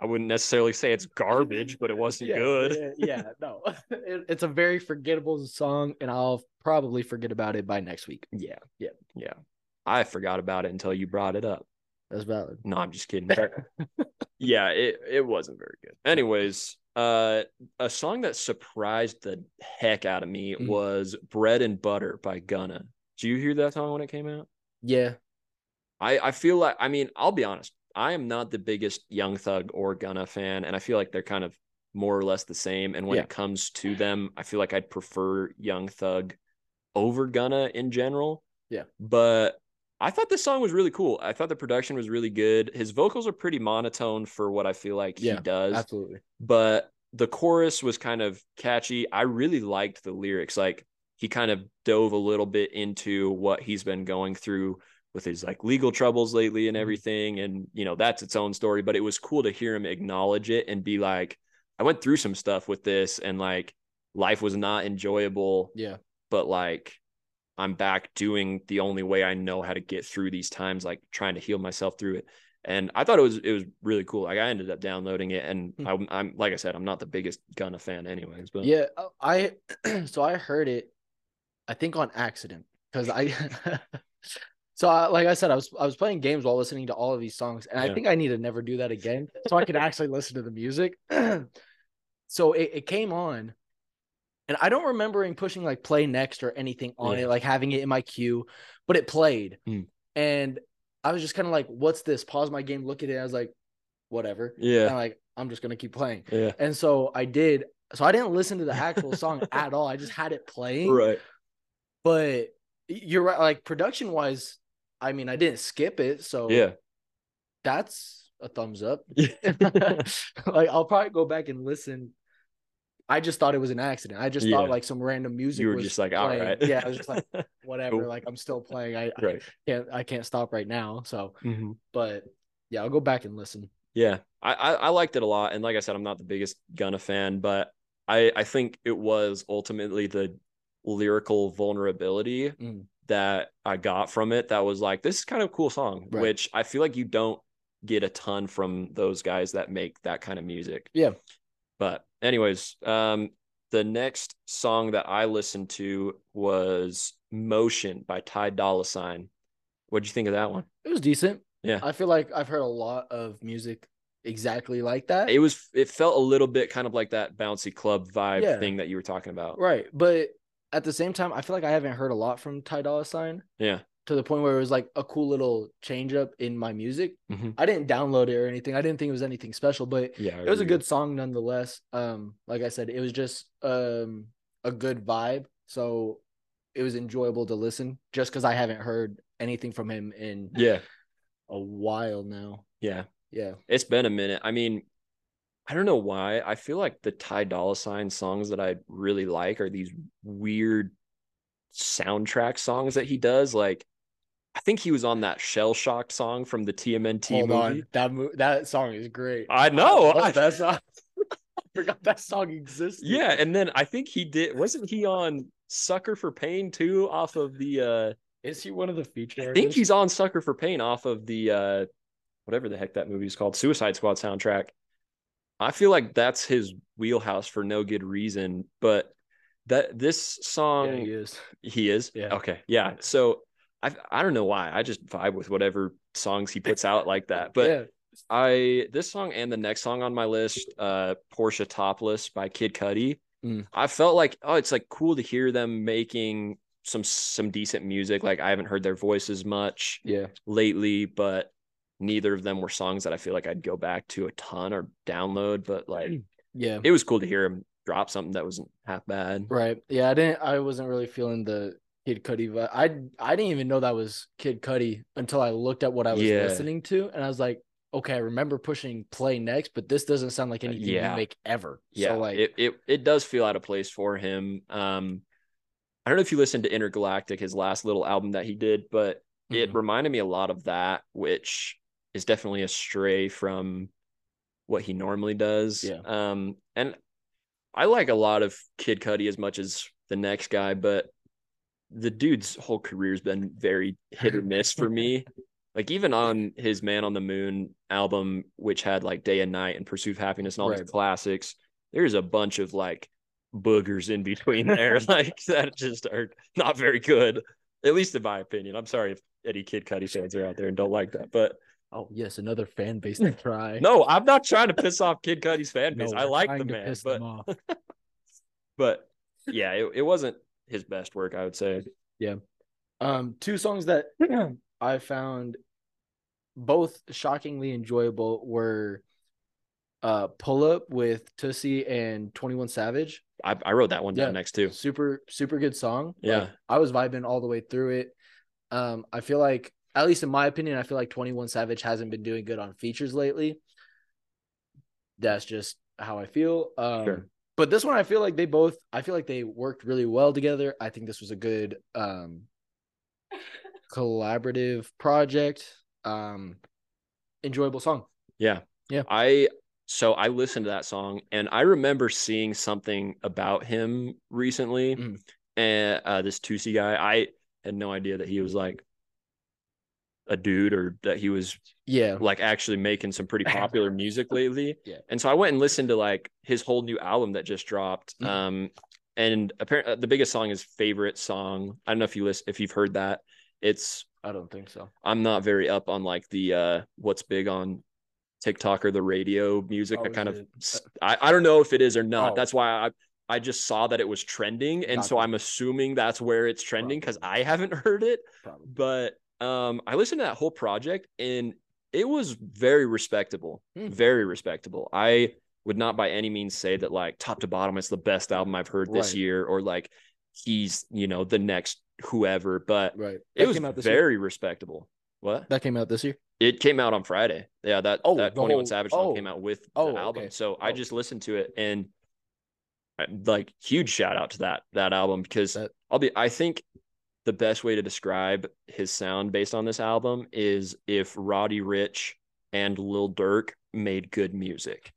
I wouldn't necessarily say it's garbage, but it wasn't yeah, good. yeah, yeah, no. It, it's a very forgettable song, and I'll probably forget about it by next week. Yeah, yeah, yeah. I forgot about it until you brought it up. That's valid. No, I'm just kidding. yeah, it, it wasn't very good. Anyways, uh, a song that surprised the heck out of me mm-hmm. was Bread and Butter by Gunna. Did you hear that song when it came out? Yeah. I, I feel like, I mean, I'll be honest. I am not the biggest Young Thug or Gunna fan, and I feel like they're kind of more or less the same. And when yeah. it comes to them, I feel like I'd prefer Young Thug over Gunna in general. Yeah. But I thought this song was really cool. I thought the production was really good. His vocals are pretty monotone for what I feel like yeah, he does. Absolutely. But the chorus was kind of catchy. I really liked the lyrics. Like, he kind of dove a little bit into what he's been going through with his like legal troubles lately and everything. And, you know, that's its own story, but it was cool to hear him acknowledge it and be like, I went through some stuff with this and like life was not enjoyable. Yeah. But like, I'm back doing the only way I know how to get through these times, like trying to heal myself through it. And I thought it was, it was really cool. Like, I ended up downloading it, and mm-hmm. I'm, I'm, like I said, I'm not the biggest Gunna fan anyways, but yeah, I, so I heard it, I think on accident, because I, so I, like I said, I was I was playing games while listening to all of these songs, and yeah. I think I need to never do that again, so I can actually listen to the music. So it, it came on, and I don't remembering pushing like play next or anything on yeah. it, like having it in my queue, but it played, mm. and I was just kind of like, "What's this?" Pause my game, look at it. I was like, "Whatever." Yeah, and I'm like, I'm just gonna keep playing. Yeah, and so I did. So I didn't listen to the actual song at all. I just had it playing. Right. But you're right, like production wise, I mean, I didn't skip it, so yeah, that's a thumbs up. Like, I'll probably go back and listen. I just thought it was an accident. I just yeah. thought like some random music. You were was just like, all right, yeah, I was just like, whatever. Cool. Like, I'm still playing. I, right. I can't, I can't stop right now. So, mm-hmm. but yeah, I'll go back and listen. Yeah, I, I I liked it a lot, and like I said, I'm not the biggest Gunna fan, but I I think it was ultimately the lyrical vulnerability mm. that I got from it that was like, this is kind of a cool song, right. which I feel like you don't get a ton from those guys that make that kind of music. Yeah. But anyways, um, the next song that I listened to was Motion by Ty Dolla Sign. What'd you think of that one? It was decent. Yeah. I feel like I've heard a lot of music exactly like that. It was, it felt a little bit kind of like that bouncy club vibe yeah. thing that you were talking about. Right. But at the same time, I feel like I haven't heard a lot from Ty Dolla Sign. Yeah. To the point where it was like a cool little change up in my music. Mm-hmm. I didn't download it or anything. I didn't think it was anything special, but yeah, it was a good song nonetheless. Um, like I said, it was just um a good vibe. So it was enjoyable to listen, just because I haven't heard anything from him in yeah a while now. Yeah. Yeah. It's been a minute. I mean, I don't know why. I feel like the Ty Dolla Sign songs that I really like are these weird soundtrack songs that he does. Like, I think he was on that Shell Shocked song from the T M N T Hold movie. On. That mo- that song is great. I know. I, I, that song. I forgot that song existed. Yeah, and then I think he did. Wasn't he on Sucker for Pain too? Off of the. Uh, is he one of the feature artists? I think he's on Sucker for Pain off of the uh, whatever the heck that movie is called, Suicide Squad soundtrack. I feel like that's his wheelhouse for no good reason, but that this song yeah, he is he is yeah okay yeah so I I don't know why I just vibe with whatever songs he puts out like that, but yeah. I this song and the next song on my list, uh Portia Topless by Kid Cudi, mm. I felt like, oh, it's like cool to hear them making some some decent music. Like, I haven't heard their voices much yeah lately, but neither of them were songs that I feel like I'd go back to a ton or download, but like yeah it was cool to hear him drop something that wasn't half bad. Right. Yeah, I didn't I wasn't really feeling the Kid Cudi vibe. I I didn't even know that was Kid Cudi until I looked at what I was yeah. listening to, and I was like, okay, I remember pushing play next, but this doesn't sound like anything yeah. you make ever. Yeah, so like it, it it does feel out of place for him. Um, I don't know if you listened to Intergalactic, his last little album that he did, but mm-hmm. it reminded me a lot of that, which is definitely a stray from what he normally does. Yeah. Um, and I like a lot of Kid Cudi as much as the next guy, but the dude's whole career's been very hit or miss for me. Like, even on his Man on the Moon album, which had like Day and Night and Pursuit of Happiness and all right. these classics, there's a bunch of like boogers in between there like that just are not very good, at least in my opinion. I'm sorry if any Kid Cudi fans are out there and don't like that, but oh yes, another fan base to try. No, I'm not trying to piss off Kid Cudi's fan base. No, I like the man, but but yeah, it, it wasn't his best work, I would say. Yeah. Um, two songs that I found both shockingly enjoyable were uh, Pull Up with Tootsie and twenty-one Savage. I, I wrote that one down yeah. next too. Super, super good song. Yeah. Like, I was vibing all the way through it. Um, I feel like, at least in my opinion, I feel like twenty-one Savage hasn't been doing good on features lately. That's just how I feel. Um, sure. But this one, I feel like they both, I feel like they worked really well together. I think this was a good um, collaborative project. Um, enjoyable song. Yeah. Yeah. I, so I listened to that song and I remember seeing something about him recently. Mm. And uh, this Tootsie guy, I had no idea that he was like a dude or that he was yeah like actually making some pretty popular music lately. Yeah. And so I went and listened to like his whole new album that just dropped. Mm-hmm. Um, and apparently the biggest song is Favorite Song. I don't know if you listen, if you've heard that. It's, I don't think so. I'm not very up on like the, uh, what's big on TikTok or the radio music. Oh, I kind of, I, I don't know if it is or not. Oh. That's why I, I just saw that it was trending. And not so that. I'm assuming that's where it's trending. Probably. Cause I haven't heard it, probably. But Um, I listened to that whole project and it was very respectable, mm. very respectable. I would not by any means say that like top to bottom, it's the best album I've heard right. this year, or like he's, you know, the next whoever, but right. it was very year? respectable. What? That came out this year? It came out on Friday. Yeah. That, oh, that twenty-one whole, Savage song oh, came out with oh, the album. Okay. So oh. I just listened to it and like huge shout out to that, that album, because that, I'll be, I think the best way to describe his sound based on this album is if Roddy Ricch and Lil Durk made good music.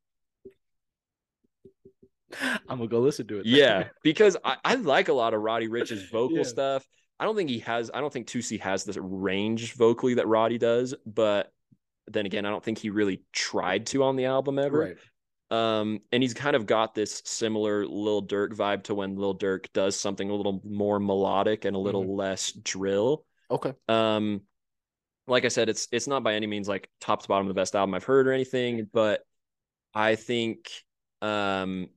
I'm going to go listen to it. Yeah, because I, I like a lot of Roddy Ricch's vocal yeah. stuff. I don't think he has, I don't think Tootsie has this range vocally that Roddy does, but then again, I don't think he really tried to on the album ever. Right. Um, and he's kind of got this similar Lil Durk vibe to when Lil Durk does something a little more melodic and a little mm-hmm. less drill. Okay. Um, like I said, it's it's not by any means like top to bottom the best album I've heard or anything, but I think um,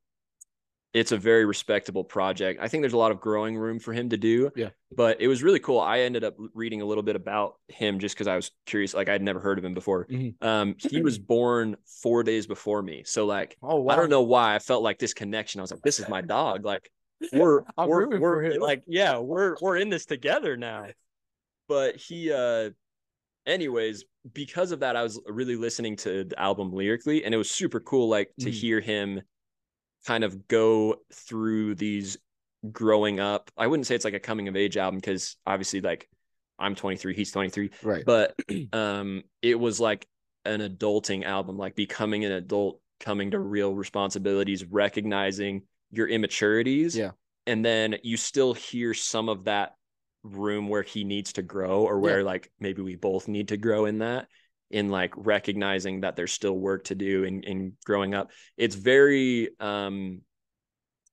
it's a very respectable project. I think there's a lot of growing room for him to do. Yeah. But it was really cool. I ended up reading a little bit about him just because I was curious. Like, I'd never heard of him before. Mm-hmm. Um, he was born four days before me. So like, oh, wow. I don't know why I felt like this connection. I was like, this is my dog. Like we're, I'm we're, we're like, yeah, we're, we're in this together now. But he, uh, anyways, because of that, I was really listening to the album lyrically, and it was super cool. Like to mm-hmm. hear him kind of go through these growing up. I wouldn't say it's like a coming of age album, because obviously like I'm twenty-three, he's twenty-three, right? But um, it was like an adulting album, like becoming an adult, coming to real responsibilities, recognizing your immaturities. Yeah. And then you still hear some of that room where he needs to grow, or where yeah. like maybe we both need to grow in that, in like recognizing that there's still work to do in, in growing up. It's very um,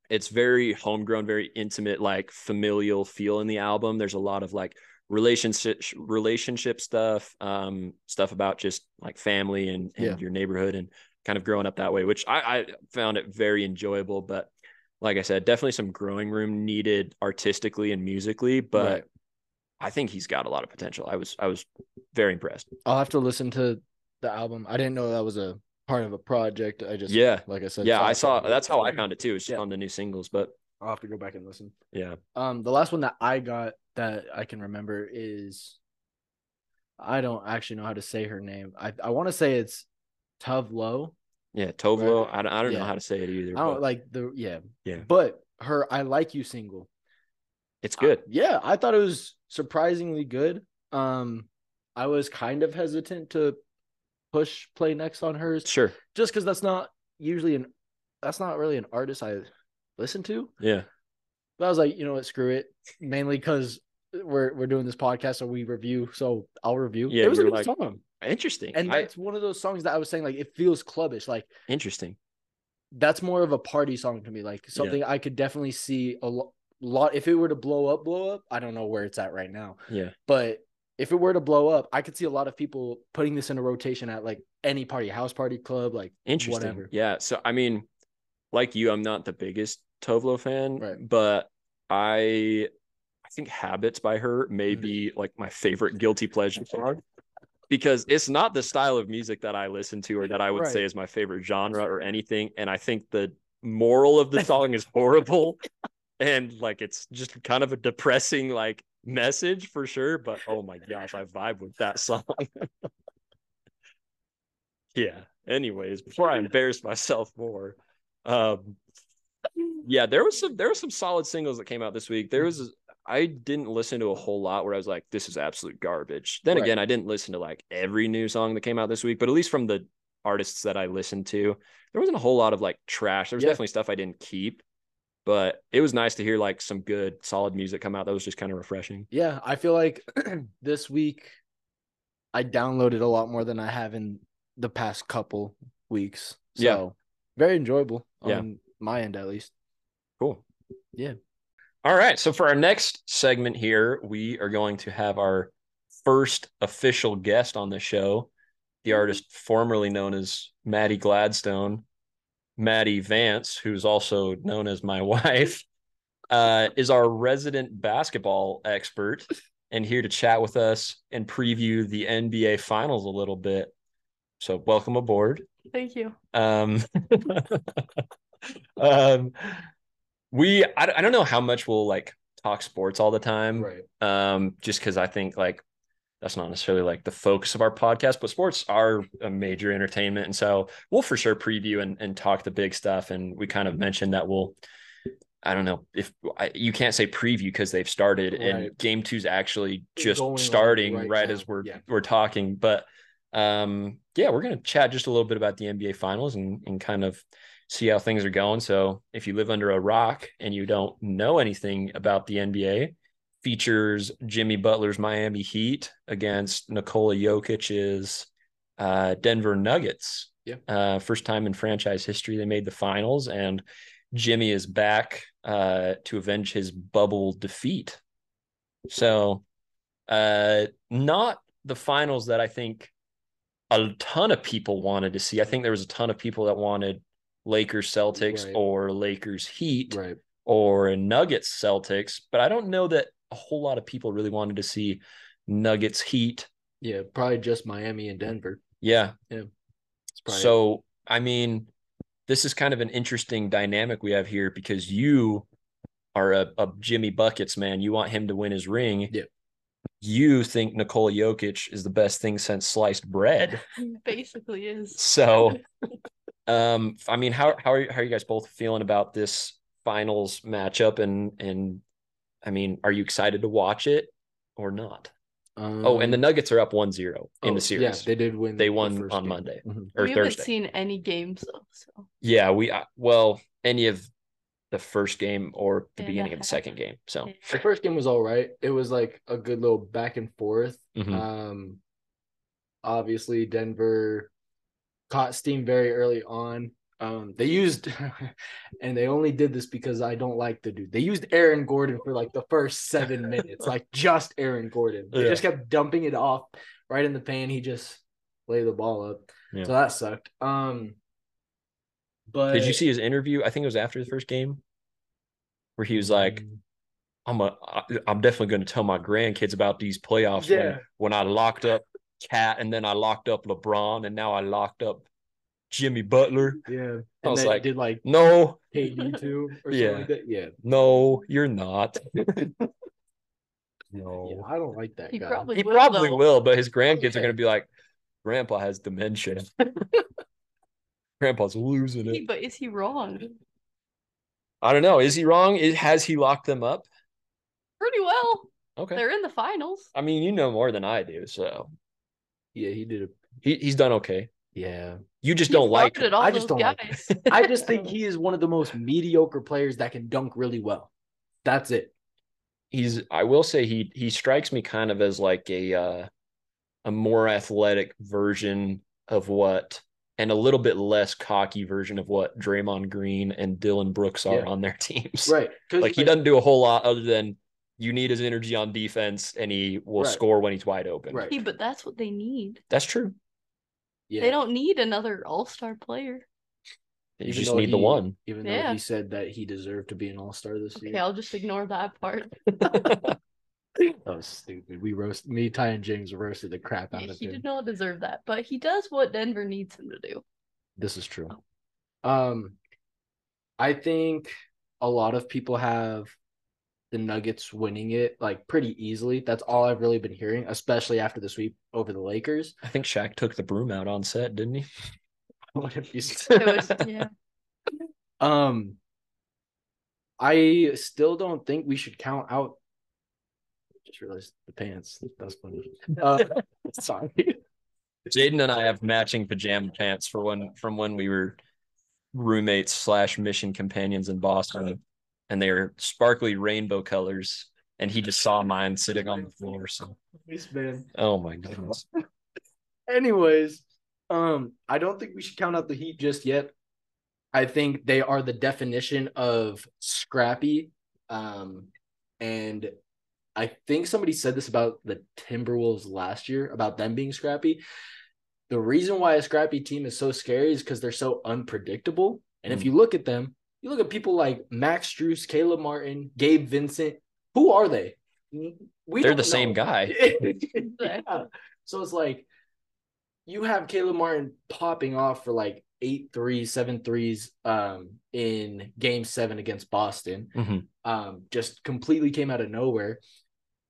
It's very homegrown, very intimate, like familial feel in the album. There's a lot of like relationship relationship stuff, um, stuff about just like family and, and yeah. your neighborhood and kind of growing up that way, which I, I found it very enjoyable. But like I said, definitely some growing room needed artistically and musically, but right. I think he's got a lot of potential. I was I was very impressed. I'll have to listen to the album. I didn't know that was a part of a project. I just yeah like I said yeah I saw that's how I found it too. It's just yeah. on the new singles, but I'll have to go back and listen. Yeah. Um, the last one that I got that I can remember is, I don't actually know how to say her name. I I want to say it's Tuvlo. Yeah, Tuvlo. Right? I don't I don't yeah. know how to say it either. I don't but... like the yeah yeah. But her "I Like You" single, it's good. I, yeah, I thought it was surprisingly good. Um, I was kind of hesitant to push play next on hers, sure, just because that's not usually an that's not really an artist I listen to. Yeah, but I was like, you know what, screw it. Mainly because we're we're doing this podcast, so we review. So I'll review. Yeah, it was a good like, song. Interesting, and I, that's one of those songs that I was saying like it feels clubbish. Like interesting. That's more of a party song to me. Like something yeah. I could definitely see a lo- lot if it were to blow up. Blow up. I don't know where it's at right now. Yeah, but if it were to blow up, I could see a lot of people putting this in a rotation at like any party, house party, club, like interesting. Whatever. Yeah. So, I mean, like you, I'm not the biggest Tuvlo fan, right. but I I think Habits by her may be like my favorite guilty pleasure song because it's not the style of music that I listen to or that I would right. say is my favorite genre or anything. And I think the moral of the song is horrible and like it's just kind of a depressing, like, message for sure, but oh my gosh, I vibe with that song. Yeah, anyways, before I embarrass myself more, um yeah, there was some there were some solid singles that came out this week. There was I didn't listen to a whole lot where I was like, this is absolute garbage. Then right. again, I didn't listen to like every new song that came out this week, but at least from the artists that I listened to, there wasn't a whole lot of like trash. There was yeah. definitely stuff I didn't keep. But it was nice to hear like some good, solid music come out. That was just kind of refreshing. Yeah, I feel like this week I downloaded a lot more than I have in the past couple weeks. So yeah. very enjoyable on yeah. my end, at least. Cool. Yeah. All right. So for our next segment here, we are going to have our first official guest on the show, the artist formerly known as Maddie Gladstone. Maddie Vance, who's also known as my wife, uh, is our resident basketball expert and here to chat with us and preview the N B A Finals a little bit. So welcome aboard. Thank you. Um, um, we I, I don't know how much we'll like talk sports all the time, right. um, just because I think like that's not necessarily like the focus of our podcast, but sports are a major entertainment. And so we'll for sure preview and, and talk the big stuff. And we kind of mentioned that we'll, I don't know if I, you can't say preview because they've started right. and game two's actually just starting right, right as we're, yeah. we're talking, but um, yeah, we're going to chat just a little bit about the N B A Finals and, and kind of see how things are going. So if you live under a rock and you don't know anything about the N B A, features Jimmy Butler's Miami Heat against Nikola Jokic's uh, Denver Nuggets. Yeah. Uh, first time in franchise history they made the finals, and Jimmy is back uh, to avenge his bubble defeat. So uh, not the finals that I think a ton of people wanted to see. I think there was a ton of people that wanted Lakers Celtics right. or Lakers Heat right. or Nuggets Celtics, but I don't know that a whole lot of people really wanted to see Nuggets Heat. Yeah, probably just Miami and Denver. Yeah. Yeah. So, it. I mean, this is kind of an interesting dynamic we have here because you are a, a Jimmy Buckets man. You want him to win his ring. Yeah. You think Nikola Jokic is the best thing since sliced bread. Basically is. So, um, I mean, how how are, how are you guys both feeling about this finals matchup and and I mean, are you excited to watch it or not? Um, oh, and the Nuggets are up one zero in oh, the series. Yeah, they did win. They won on game. Monday mm-hmm. or we Thursday. We haven't seen any games, though. So. Yeah, we uh, well, any of the first game or the yeah, beginning of the second game. So the first game was all right. It was like a good little back and forth. Mm-hmm. Um, obviously, Denver caught steam very early on. Um, they used, and they only did this because I don't like the dude. They used Aaron Gordon for like the first seven minutes, like just Aaron Gordon. They yeah. just kept dumping it off right in the paint. He just laid the ball up. Yeah. So that sucked. Um, but did you see his interview? I think it was after the first game where he was like, I'm a, I'm definitely going to tell my grandkids about these playoffs yeah. when, when I locked up Cat, and then I locked up LeBron, and now I locked up Jimmy Butler. Yeah. And I was like, did like no K D too or yeah. something like that. Yeah. No, you're not. No. Yeah, I don't like that he guy. Probably he will, probably though. will, but his grandkids yeah. are gonna be like, Grandpa has dementia. Grandpa's losing it. But is he wrong? I don't know. Is he wrong? Is, has he locked them up? Pretty well. Okay. They're in the finals. I mean, you know more than I do, so yeah, he did a he, he's done okay. Yeah. You just He's don't like him. I just don't guys. like him. I just think he is one of the most mediocre players that can dunk really well. That's it. He's I will say he he strikes me kind of as like a uh, a more athletic version of what and a little bit less cocky version of what Draymond Green and Dylan Brooks are yeah. on their teams. Right. Like he doesn't do a whole lot other than you need his energy on defense and he will right. score when he's wide open. Right. Hey, but that's what they need. That's true. Yeah. They don't need another all-star player. You even just need he, the one. Even though yeah. he said that he deserved to be an all-star this okay, year. Okay, I'll just ignore that part. That was stupid. We roast me, Ty, and James roasted the crap out yeah, of he him. He did not deserve that, but he does what Denver needs him to do. This is true. Um, I think a lot of people have the Nuggets winning it like pretty easily. That's all I've really been hearing, especially after the sweep over the Lakers. I think Shaq took the broom out on set, didn't he? What if you was, yeah. Um, I still don't think we should count out. I just realized the pants. That's funny. Uh, sorry. Jaden and I have matching pajama pants for when from when we were roommates slash mission companions in Boston. And they are sparkly rainbow colors, and he just saw mine sitting on the floor. So, oh my goodness. Anyways, um, I don't think we should count out the Heat just yet. I think they are the definition of scrappy, um, and I think somebody said this about the Timberwolves last year about them being scrappy. The reason why a scrappy team is so scary is because they're so unpredictable, and mm. if you look at them. You look at people like Max Strus, Caleb Martin, Gabe Vincent. Who are they? We They're the know. same guy. yeah. So it's like you have Caleb Martin popping off for like eight threes, seven threes um, in game seven against Boston. Mm-hmm. Um, just completely came out of nowhere.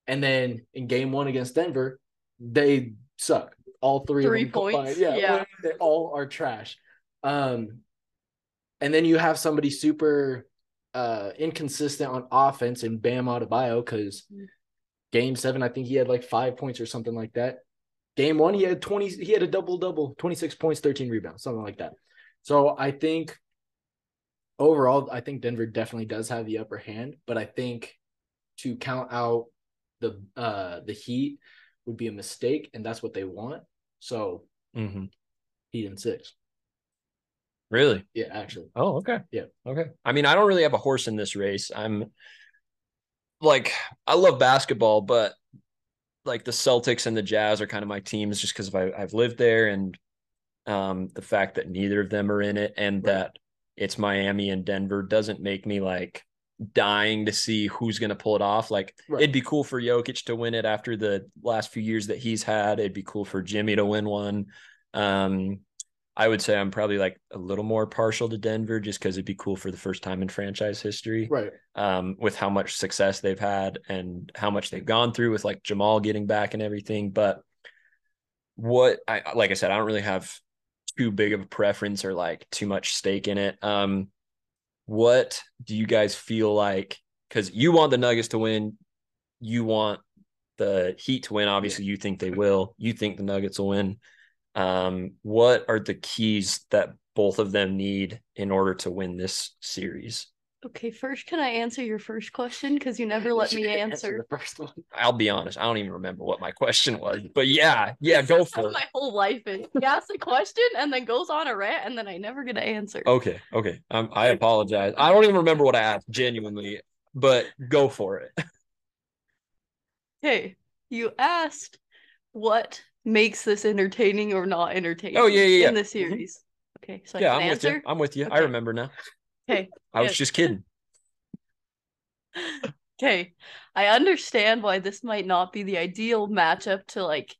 And then in game one against Denver, they suck. All three, three of them points. Yeah, yeah. They all are trash. Um And then you have somebody super uh, inconsistent on offense in Bam Adebayo because game seven, I think he had like five points or something like that. Game one, he had twenty. He had a double-double, twenty-six points, thirteen rebounds, something like that. So I think overall, I think Denver definitely does have the upper hand, but I think to count out the uh, the Heat would be a mistake, and that's what they want. So mm-hmm. Heat and six. Really? Yeah, actually. Oh, okay. Yeah. Okay. I mean, I don't really have a horse in this race. I'm like, I love basketball, but like the Celtics and the Jazz are kind of my teams just because I've lived there and um, the fact that neither of them are in it and right. that it's Miami and Denver doesn't make me like dying to see who's going to pull it off. Like right. it'd be cool for Jokic to win it after the last few years that he's had. It'd be cool for Jimmy to win one. Um I would say I'm probably like a little more partial to Denver just because it'd be cool for the first time in franchise history. Right. Um, with how much success they've had and how much they've gone through with like Jamal getting back and everything. But what I, like I said, I don't really have too big of a preference or like too much stake in it. Um, what do you guys feel like? Cause you want the Nuggets to win. You want the Heat to win. Obviously yeah. you think they will, you think the Nuggets will win. Um, what are the keys that both of them need in order to win this series? Okay, first, can I answer your first question? Because you never let me answer. answer the first one. I'll be honest. I don't even remember what my question was. But yeah, yeah, go for it. My whole life is he asks a question and then goes on a rant and then I never get an answer. Okay, okay. Um, I apologize. I don't even remember what I asked, genuinely. But go for it. Hey, you asked what makes this entertaining or not entertaining oh, yeah, yeah, yeah. in the series. Mm-hmm. Okay, so yeah, I can I'm answer. With you. I'm with you. Okay. I remember now. Okay. I was just kidding. Okay. I understand why this might not be the ideal matchup to like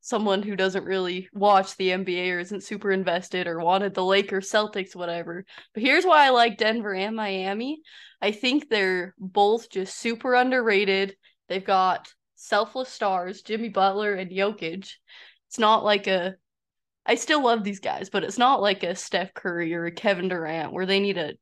someone who doesn't really watch the N B A or isn't super invested or wanted the Lakers, Celtics, whatever. But here's why I like Denver and Miami. I think they're both just super underrated. They've got selfless stars, Jimmy Butler and Jokic. It's not like a I still love these guys, but it's not like a Steph Curry or a Kevin Durant where they need to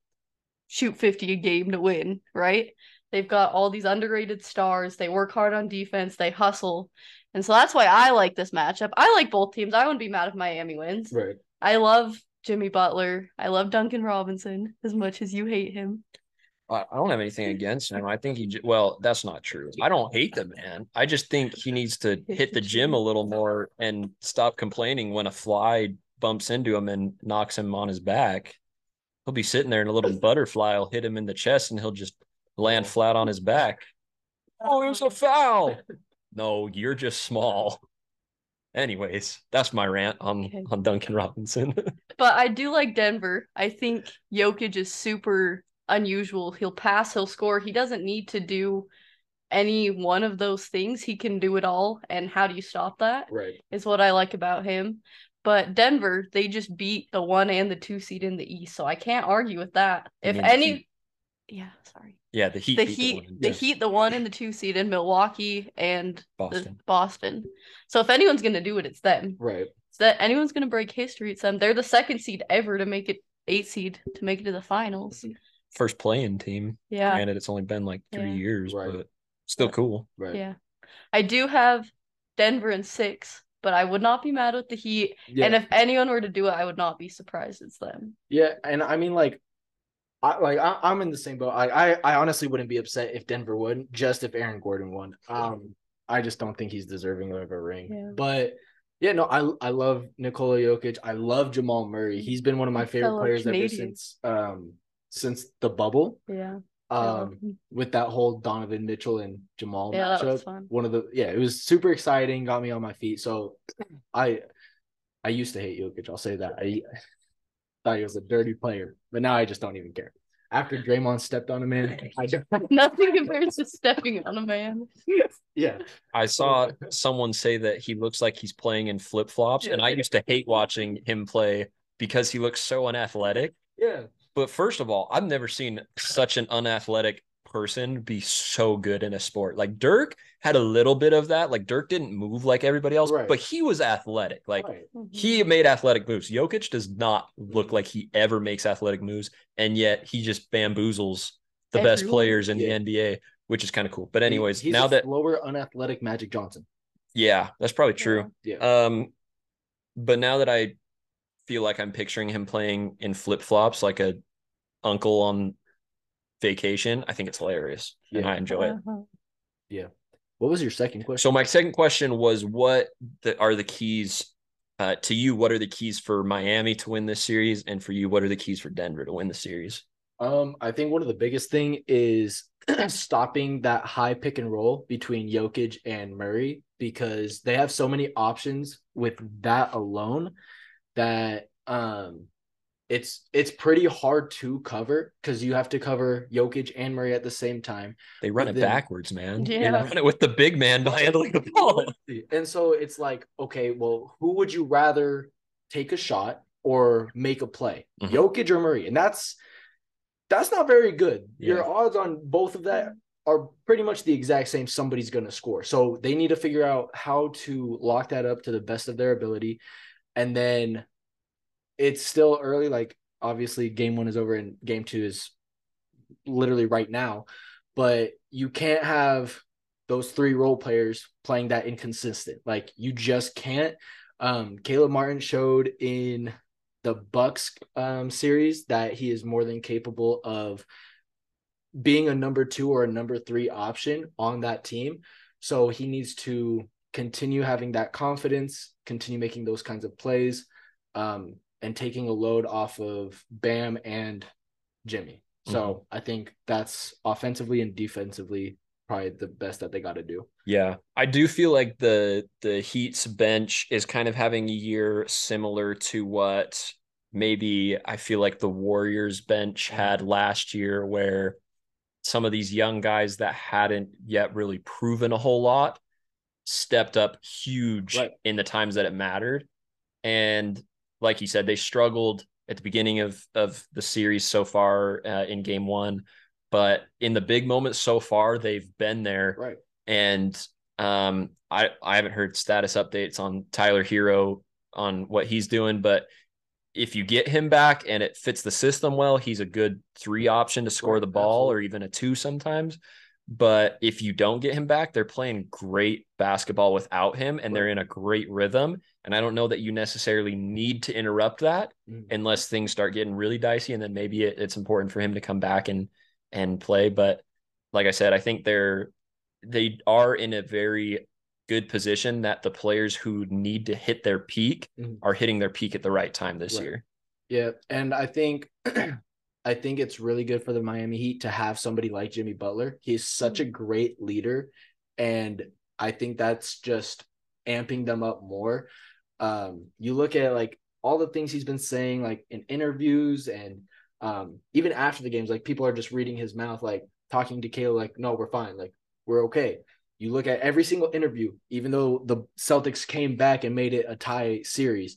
shoot fifty a game to win, right? They've got all these underrated stars. They work hard on defense. They hustle. And so that's why I like this matchup. I like both teams. I wouldn't be mad if Miami wins. Right. I love Jimmy Butler. I love Duncan Robinson as much as you hate him. I don't have anything against him. I think he – well, that's not true. I don't hate the man. I just think he needs to hit the gym a little more and stop complaining when a fly bumps into him and knocks him on his back. He'll be sitting there and a little butterfly will hit him in the chest and he'll just land flat on his back. Oh, it was a foul. No, you're just small. Anyways, that's my rant on, okay. on Duncan Robinson. But I do like Denver. I think Jokic is super – unusual. He'll pass, he'll score. He doesn't need to do any one of those things. He can do it all. And how do you stop that? Right. Is what I like about him. But Denver, they just beat the one and the two seed in the East. So I can't argue with that. If I mean, any heat. Yeah, sorry. Yeah, the Heat. The Heat, the, one. the yes. Heat, the one and the two seed in Milwaukee and Boston. The Boston. So if anyone's gonna do it, it's them. Right. So that anyone's gonna break history, it's them. They're the second seed ever to make it eight seed to make it to the finals. Mm-hmm. First play-in team. Yeah. Granted, it's only been like three yeah. years, right. but still cool. Right. Yeah. I do have Denver in six, but I would not be mad with the Heat. Yeah. And if anyone were to do it, I would not be surprised it's them. Yeah, and I mean, like, I like I, I'm in the same boat. I, I I honestly wouldn't be upset if Denver won, just if Aaron Gordon won. Um, I just don't think he's deserving of a ring. Yeah. But yeah, no, I I love Nikola Jokic. I love Jamal Murray. He's been one of my favorite Hello, players Canadian. ever since. Um. Since the bubble, yeah, um, with that whole Donovan Mitchell and Jamal yeah, matchup, that was fun. one of the yeah, it was super exciting, got me on my feet. So, I, I used to hate Jokic. I'll say that I, I thought he was a dirty player, but now I just don't even care. After Draymond stepped on a man, I just nothing compares to stepping on a man. Yeah, I saw someone say that he looks like he's playing in flip flops, yeah. and I used to hate watching him play because he looks so unathletic. Yeah. But first of all, I've never seen such an unathletic person be so good in a sport. Like Dirk had a little bit of that. Like Dirk didn't move like everybody else, right. but he was athletic. Like right. he made athletic moves. Jokic does not look like he ever makes athletic moves. And yet he just bamboozles the Everyone. best players in yeah. the N B A, which is kind of cool. But anyways, He's now that lower unathletic Magic Johnson. Yeah, that's probably true. Yeah. yeah. Um, but now that I feel like I'm picturing him playing in flip flops, like a, uncle on vacation, I think it's hilarious yeah. and I enjoy uh-huh. it. Yeah. What was your second question? So my second question was, what the, are the keys uh, to you? What are the keys for Miami to win this series? And for you, what are the keys for Denver to win the series? Um, I think one of the biggest thing is stopping that high pick and roll between Jokic and Murray, because they have so many options with that alone that um It's it's pretty hard to cover because you have to cover Jokic and Murray at the same time. They run it then, backwards, man. Yeah. They run it with the big man by handling the ball. And so it's like, okay, well, who would you rather take a shot or make a play? Mm-hmm. Jokic or Murray? And that's that's not very good. Yeah. Your odds on both of that are pretty much the exact same. Somebody's going to score. So they need to figure out how to lock that up to the best of their ability. And then – it's still early. Like, obviously, game one is over and game two is literally right now. But you can't have those three role players playing that inconsistent. Like, you just can't. Um, Caleb Martin showed in the Bucks um, series that he is more than capable of being a number two or a number three option on that team. So he needs to continue having that confidence, continue making those kinds of plays, um, and taking a load off of Bam and Jimmy. So mm-hmm. I think that's offensively and defensively probably the best that they got to do. Yeah. I do feel like the the Heat's bench is kind of having a year similar to what maybe I feel like the Warriors bench had last year, where some of these young guys that hadn't yet really proven a whole lot stepped up huge right. in the times that it mattered. And like you said, they struggled at the beginning of, of the series so far uh, in game one, but in the big moments so far, they've been there. Right. And um, I, I haven't heard status updates on Tyler Hero on what he's doing, but if you get him back and it fits the system well, he's a good three option to score the ball, or even a two sometimes. But if you don't get him back, they're playing great basketball without him, and they're in a great rhythm. And I don't know that you necessarily need to interrupt that unless things start getting really dicey, and then maybe it, it's important for him to come back and and play. But like I said, I think they're they are in a very good position that the players who need to hit their peak mm-hmm. are hitting their peak at the right time this right. year. Yeah. And I think, I think it's really good for the Miami Heat to have somebody like Jimmy Butler. He's such a great leader. And I think that's just amping them up more. Um, you look at like all the things he's been saying, like in interviews and um, even after the games, like people are just reading his mouth, like talking to Caleb, like, no, we're fine. Like, we're okay. You look at every single interview, even though the Celtics came back and made it a tie series.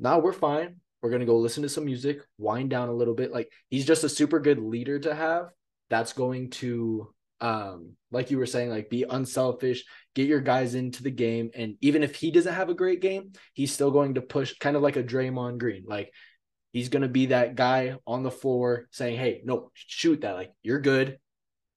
Now we're fine. We're going to go listen to some music, wind down a little bit. Like, he's just a super good leader to have. That's going to, um, like you were saying, like be unselfish, get your guys into the game. And even if he doesn't have a great game, he's still going to push, kind of like a Draymond Green. Like, he's going to be that guy on the floor saying, hey, no, shoot that. Like, you're good.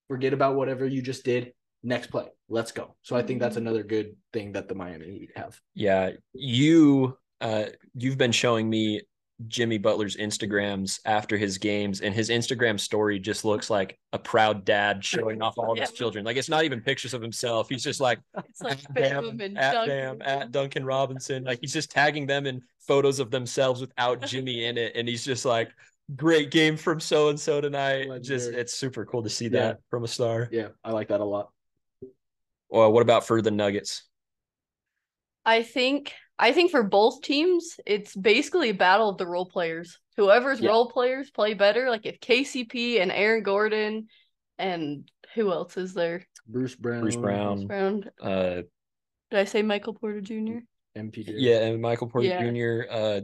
Forget about whatever you just did. Next play. Let's go. So I think that's another good thing that the Miami Heat have. Yeah. You, uh, you've been showing me Jimmy Butler's Instagrams after his games, and his Instagram story just looks like a proud dad showing off all of yeah. his children. Like, it's not even pictures of himself. He's just like, it's like at Bam, and at Duncan. Bam, at Duncan Robinson. Like, he's just tagging them in photos of themselves without Jimmy in it. And he's just like, great game from so-and-so tonight. Legendary. Just, it's super cool to see yeah. that from a star. Yeah. I like that a lot. Well, what about for the Nuggets? I think I think for both teams, it's basically a battle of the role players. Whoever's yeah. role players play better, like if K C P and Aaron Gordon and who else is there? Bruce Brown. Bruce Brown. Bruce Brown. Uh, Did I say Michael Porter Junior? M P J. Yeah, and Michael Porter yeah. Junior Uh,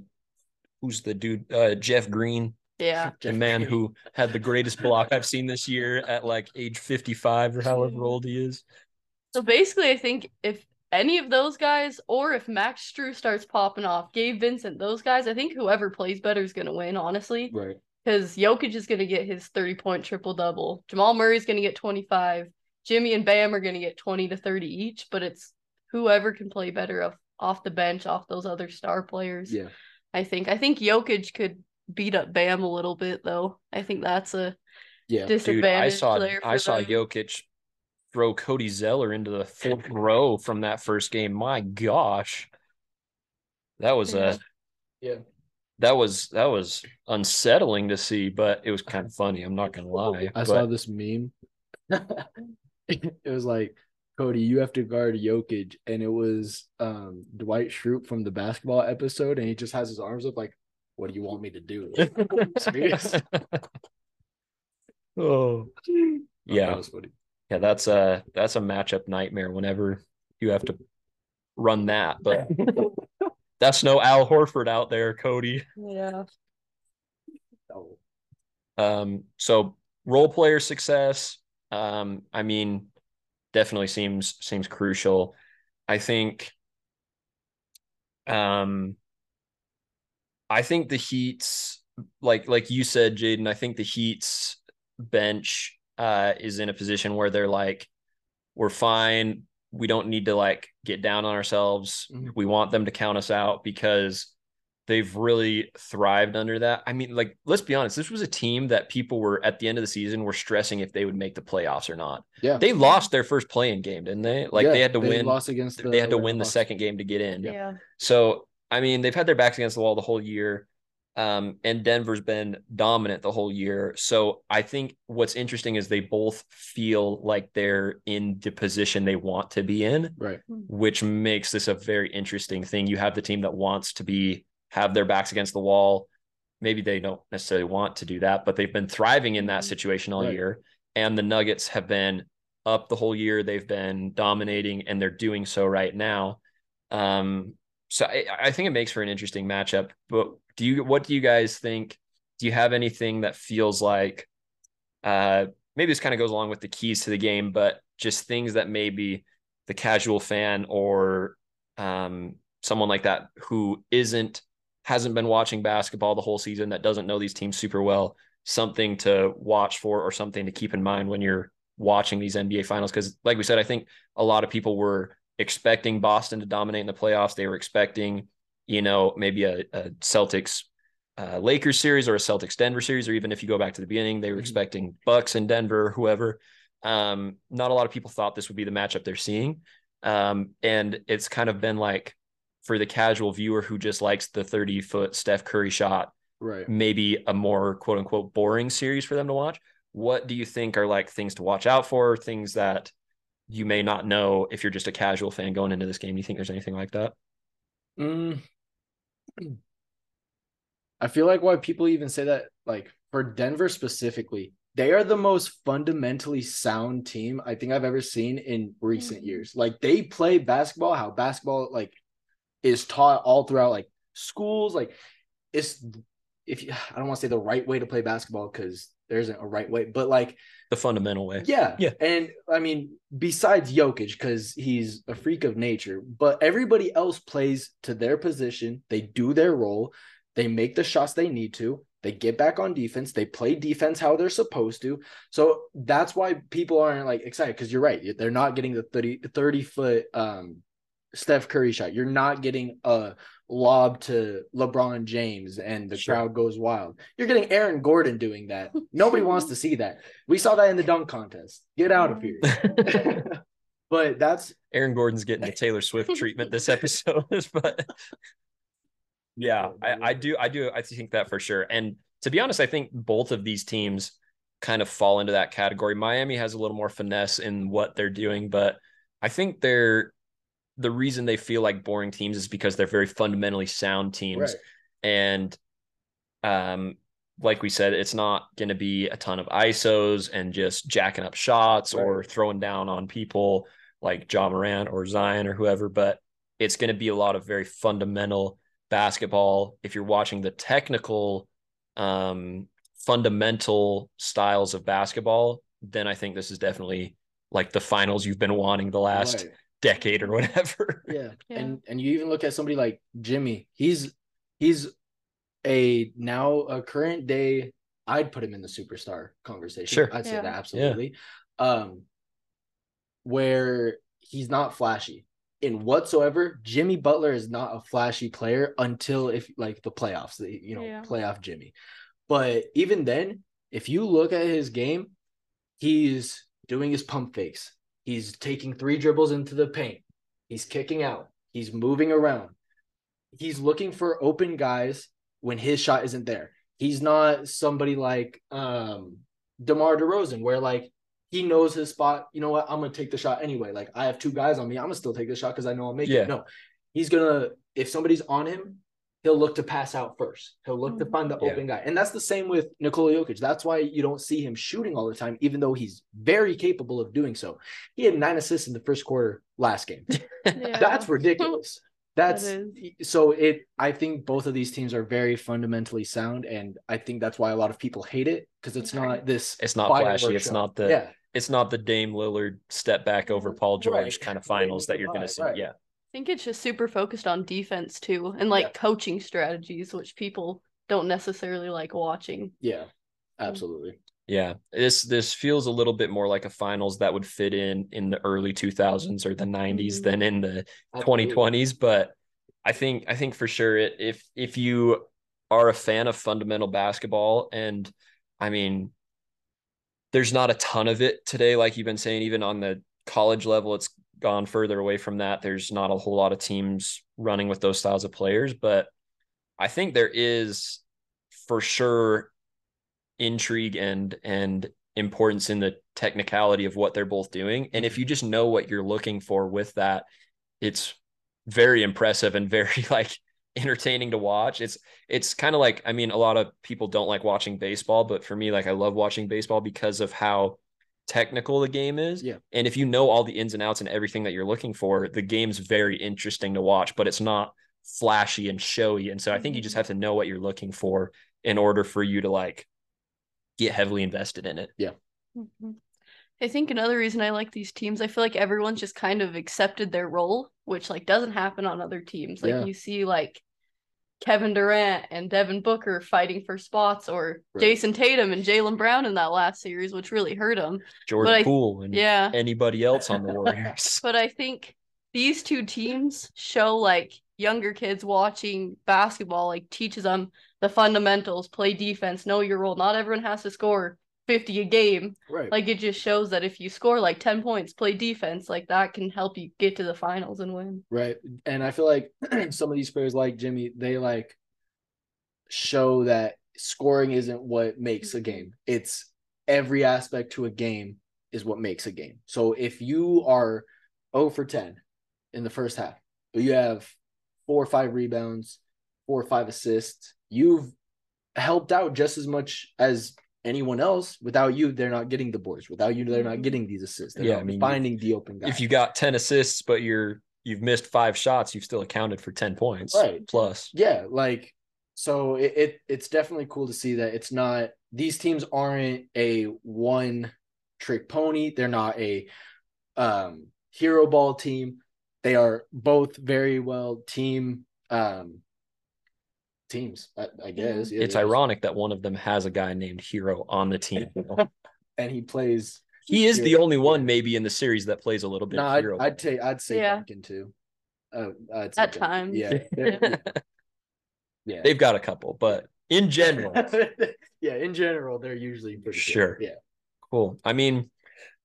who's the dude? Uh, Jeff Green. Yeah. The man who had the greatest block I've seen this year at like age fifty-five or however old he is. So basically, I think if any of those guys, or if Max Strus starts popping off, Gabe Vincent, those guys, I think whoever plays better is going to win, honestly. Right. Because Jokic is going to get his thirty-point triple-double. Jamal Murray is going to get twenty-five. Jimmy and Bam are going to get twenty to thirty each. But it's whoever can play better off, off the bench, off those other star players, yeah. I think. I think Jokic could beat up Bam a little bit, though. I think that's a yeah, disadvantage. Dude, I saw, there for I saw them. Jokic throw Cody Zeller into the fourth row from that first game. My gosh. That was a yeah. That was that was unsettling to see, but it was kind of funny. I'm not gonna lie. I but... saw this meme. It was like, Cody, you have to guard Jokic, and it was um Dwight Schrute from the basketball episode, and he just has his arms up like, what do you want me to do? Serious. Oh yeah. Oh, that was funny. Yeah, that's a that's a matchup nightmare whenever you have to run that. But that's no Al Horford out there, Cody. Yeah. Um. So role player success. Um. I mean, definitely seems seems crucial. I think. Um. I think the Heat's like like you said, Jaden. I think the Heat's bench uh is in a position where they're like, we're fine, we don't need to like get down on ourselves. Mm-hmm. We want them to count us out, because they've really thrived under that. I mean, like, let's be honest. This was a team that people were at the end of the season were stressing if they would make the playoffs or not. Yeah. They lost their first play-in game, didn't they? Like yeah, they had to they win lost against the, they had to win lost. the second game to get in. Yeah. yeah. So, I mean, they've had their backs against the wall the whole year. Um, and Denver's been dominant the whole year. So I think what's interesting is they both feel like they're in the position they want to be in, right? Which makes this a very interesting thing. You have the team that wants to be, have their backs against the wall. Maybe they don't necessarily want to do that, but they've been thriving in that situation all right. year. And the Nuggets have been up the whole year. They've been dominating and they're doing so right now. Um, so I, I think it makes for an interesting matchup, but Do you, what do you guys think? Do you have anything that feels like, uh, maybe this kind of goes along with the keys to the game, but just things that maybe the casual fan or um, someone like that who isn't, hasn't been watching basketball the whole season, that doesn't know these teams super well, something to watch for or something to keep in mind when you're watching these N B A finals? Because like we said, I think a lot of people were expecting Boston to dominate in the playoffs. They were expecting, you know, maybe a, a Celtics uh, Lakers series or a Celtics Denver series, or even if you go back to the beginning, they were mm-hmm. expecting Bucks and Denver, whoever. Um, not a lot of people thought this would be the matchup they're seeing. Um, and it's kind of been like, for the casual viewer who just likes the thirty foot Steph Curry shot, right? Maybe a more quote unquote boring series for them to watch. What do you think are like things to watch out for, things that you may not know if you're just a casual fan going into this game? Do you think there's anything like that? Mm. I feel like why people even say that, like for Denver specifically, they are the most fundamentally sound team I think I've ever seen in recent years. Like they play basketball, how basketball like is taught all throughout like schools. Like it's, if you, I don't want to say the right way to play basketball because there isn't a right way, but like the fundamental way. Yeah. Yeah. And I mean, besides Jokic, because he's a freak of nature, but everybody else plays to their position. They do their role. They make the shots they need to. They get back on defense. They play defense how they're supposed to. So that's why people aren't like excited, because you're right. They're not getting the thirty foot um, Steph Curry shot. You're not getting a lob to LeBron James and the sure. crowd goes wild. You're getting Aaron Gordon doing that. Nobody wants to see that. We saw that in the dunk contest. Get out of here. But that's Aaron Gordon's getting the Taylor Swift treatment this episode. But yeah, I, I do. I do. I think that for sure. And to be honest, I think both of these teams kind of fall into that category. Miami has a little more finesse in what they're doing, but I think they're the reason they feel like boring teams is because they're very fundamentally sound teams. Right. And um, like we said, it's not going to be a ton of I S Os and just jacking up shots right. or throwing down on people like John Morant or Zion or whoever, but it's going to be a lot of very fundamental basketball. If you're watching the technical um, fundamental styles of basketball, then I think this is definitely like the finals you've been wanting the last right. decade or whatever. Yeah. yeah. And and you even look at somebody like Jimmy. He's he's a now a current day, I'd put him in the superstar conversation. Sure. I'd say yeah. that absolutely. Yeah. Um where he's not flashy in whatsoever. Jimmy Butler is not a flashy player until if like the playoffs, the you know, yeah. playoff Jimmy. But even then, if you look at his game, he's doing his pump fakes. He's taking three dribbles into the paint. He's kicking out. He's moving around. He's looking for open guys when his shot isn't there. He's not somebody like um, DeMar DeRozan where, like, he knows his spot. You know what? I'm going to take the shot anyway. Like, I have two guys on me. I'm going to still take the shot because I know I'll make yeah. it. No, he's going to – if somebody's on him, he'll look to pass out first. He'll look mm-hmm. to find the yeah. open guy. And that's the same with Nikola Jokic. That's why you don't see him shooting all the time, even though he's very capable of doing so. He had nine assists in the first quarter last game. Yeah. That's ridiculous. That's that so it, I think both of these teams are very fundamentally sound. And I think that's why a lot of people hate it. Cause it's not this, it's not flashy. It's show. not the, yeah. it's not the Dame Lillard step back over Paul George right. kind of finals that you're going to see. Right. Yeah. I think it's just super focused on defense too, and like yeah. coaching strategies, which people don't necessarily like watching. Yeah, absolutely. Yeah, this this feels a little bit more like a finals that would fit in in the early two thousands or the nineties mm-hmm. than in the absolutely. twenty twenties. But I think I think for sure it, if if you are a fan of fundamental basketball, and I mean, there's not a ton of it today, like you've been saying. Even on the college level, it's gone further away from that. There's not a whole lot of teams running with those styles of players, but I think there is for sure intrigue and and importance in the technicality of what they're both doing. And if you just know what you're looking for with that, it's very impressive and very like entertaining to watch. It's, it's kind of like, I mean, a lot of people don't like watching baseball, but for me, like I love watching baseball because of how technical the game is. Yeah. And if you know all the ins and outs and everything that you're looking for, the game's very interesting to watch, but it's not flashy and showy. And so I think you just have to know what you're looking for in order for you to like get heavily invested in it. Yeah. Mm-hmm. I think another reason I like these teams, I feel like everyone's just kind of accepted their role, which like doesn't happen on other teams. Like yeah. you see like Kevin Durant and Devin Booker fighting for spots, or right. Jason Tatum and Jaylen Brown in that last series, which really hurt them. Jordan Poole and yeah. anybody else on the Warriors. But I think these two teams show like younger kids watching basketball, like teaches them the fundamentals, play defense, know your role. Not everyone has to score fifty a game. Right. Like it just shows that if you score like ten points, play defense, like that can help you get to the finals and win. Right. And I feel like some of these players like Jimmy, they like show that scoring isn't what makes a game. It's every aspect to a game is what makes a game. So if you are zero for ten in the first half, but you have four or five rebounds, four or five assists, you've helped out just as much as anyone else. Without you, they're not getting the boards. Without you, they're not getting these assists. They're yeah, not I mean, finding the open guy. If you got ten assists, but you're you've missed five shots, you've still accounted for ten points. Right. Plus. Yeah, like so it, it it's definitely cool to see that it's not, these teams aren't a one trick pony. They're not a um hero ball team. They are both very well team um teams, I, I guess. Yeah, it's yeah. ironic that one of them has a guy named Hero on the team. You know? And he plays. He is Hero. The only one maybe in the series that plays a little bit. No, of Hero. I'd, I'd, t- I'd say yeah. Duncan too. Uh, I'd say At times. Yeah. yeah. yeah. They've got a couple, but in general. yeah, in general, they're usually pretty sure. Good. Yeah. Cool. I mean,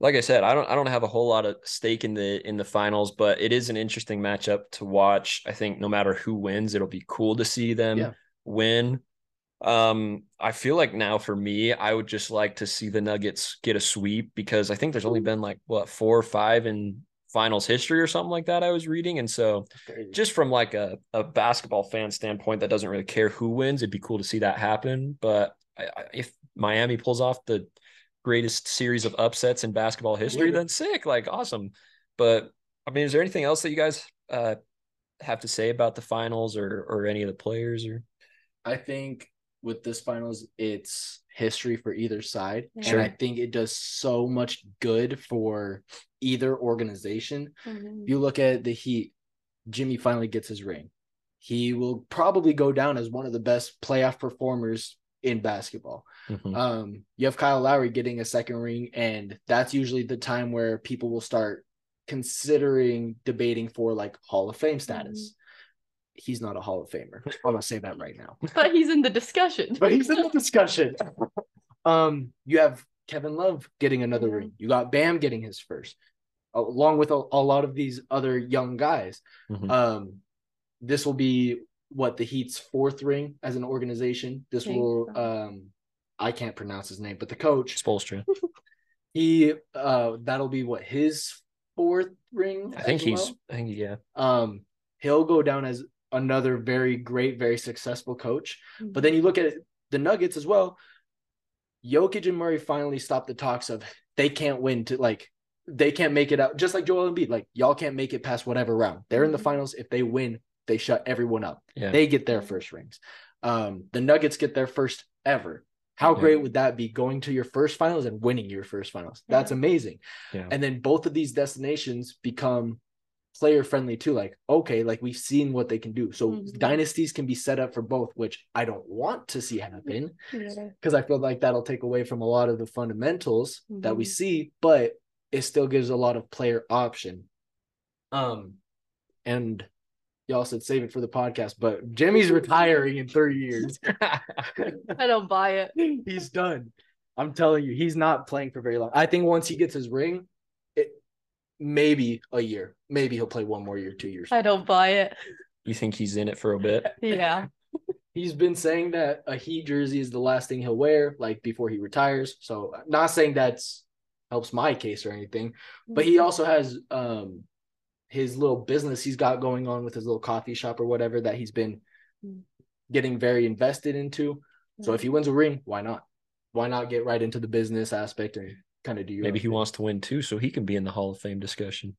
like I said, I don't I don't have a whole lot of stake in the in the finals, but it is an interesting matchup to watch. I think no matter who wins, it'll be cool to see them yeah. win. Um, I feel like now for me, I would just like to see the Nuggets get a sweep, because I think there's only been like what four or five in finals history or something like that I was reading. And so just from like a, a basketball fan standpoint that doesn't really care who wins, it'd be cool to see that happen. But I, I, if Miami pulls off the greatest series of upsets in basketball history, then sick, like awesome. But I mean, is there anything else that you guys uh have to say about the finals or or any of the players? Or I think with this finals, it's history for either side. Sure. And I think it does so much good for either organization. Mm-hmm. If you look at the Heat, Jimmy finally gets his ring. He will probably go down as one of the best playoff performers in basketball. Mm-hmm. Um, you have Kyle Lowry getting a second ring, and that's usually the time where people will start considering debating for like Hall of Fame status. Mm-hmm. He's not a Hall of Famer. I'm gonna say that right now. But he's in the discussion. But he's in the discussion. um, you have Kevin Love getting another mm-hmm. ring. You got Bam getting his first, along with a, a lot of these other young guys. Mm-hmm. Um, this will be what, the Heat's fourth ring as an organization. This will um I can't pronounce his name, but the coach Spoelstra, he uh that'll be what, his fourth ring. I think he's well. I think yeah um he'll go down as another very great, very successful coach. Mm-hmm. But then you look at the Nuggets as well. Jokic and Murray finally stopped the talks of they can't win to like they can't make it out, just like Joel Embiid, like y'all can't make it past whatever round. They're in the finals. If they win, they shut everyone up. Yeah. They get their first rings. Um, the Nuggets get their first ever. How yeah. great would that be, going to your first finals and winning your first finals? Yeah. That's amazing. Yeah. And then both of these destinations become player friendly too. Like, okay, like we've seen what they can do. So mm-hmm. dynasties can be set up for both, which I don't want to see happen, because yeah. I feel like that'll take away from a lot of the fundamentals mm-hmm. that we see, but it still gives a lot of player option. Um, and y'all said save it for the podcast, but Jimmy's retiring in three years. I don't buy it. He's done. I'm telling you, he's not playing for very long. I think once he gets his ring, it maybe a year. Maybe he'll play one more year, two years. I don't buy it. You think he's in it for a bit? Yeah. He's been saying that a Heat jersey is the last thing he'll wear, like, before he retires. So not saying that's helps my case or anything, but he also has um his little business he's got going on with his little coffee shop or whatever that he's been getting very invested into. So if he wins a ring, why not? Why not get right into the business aspect and kind of do your maybe he thing. Wants to win too, so he can be in the Hall of Fame discussion.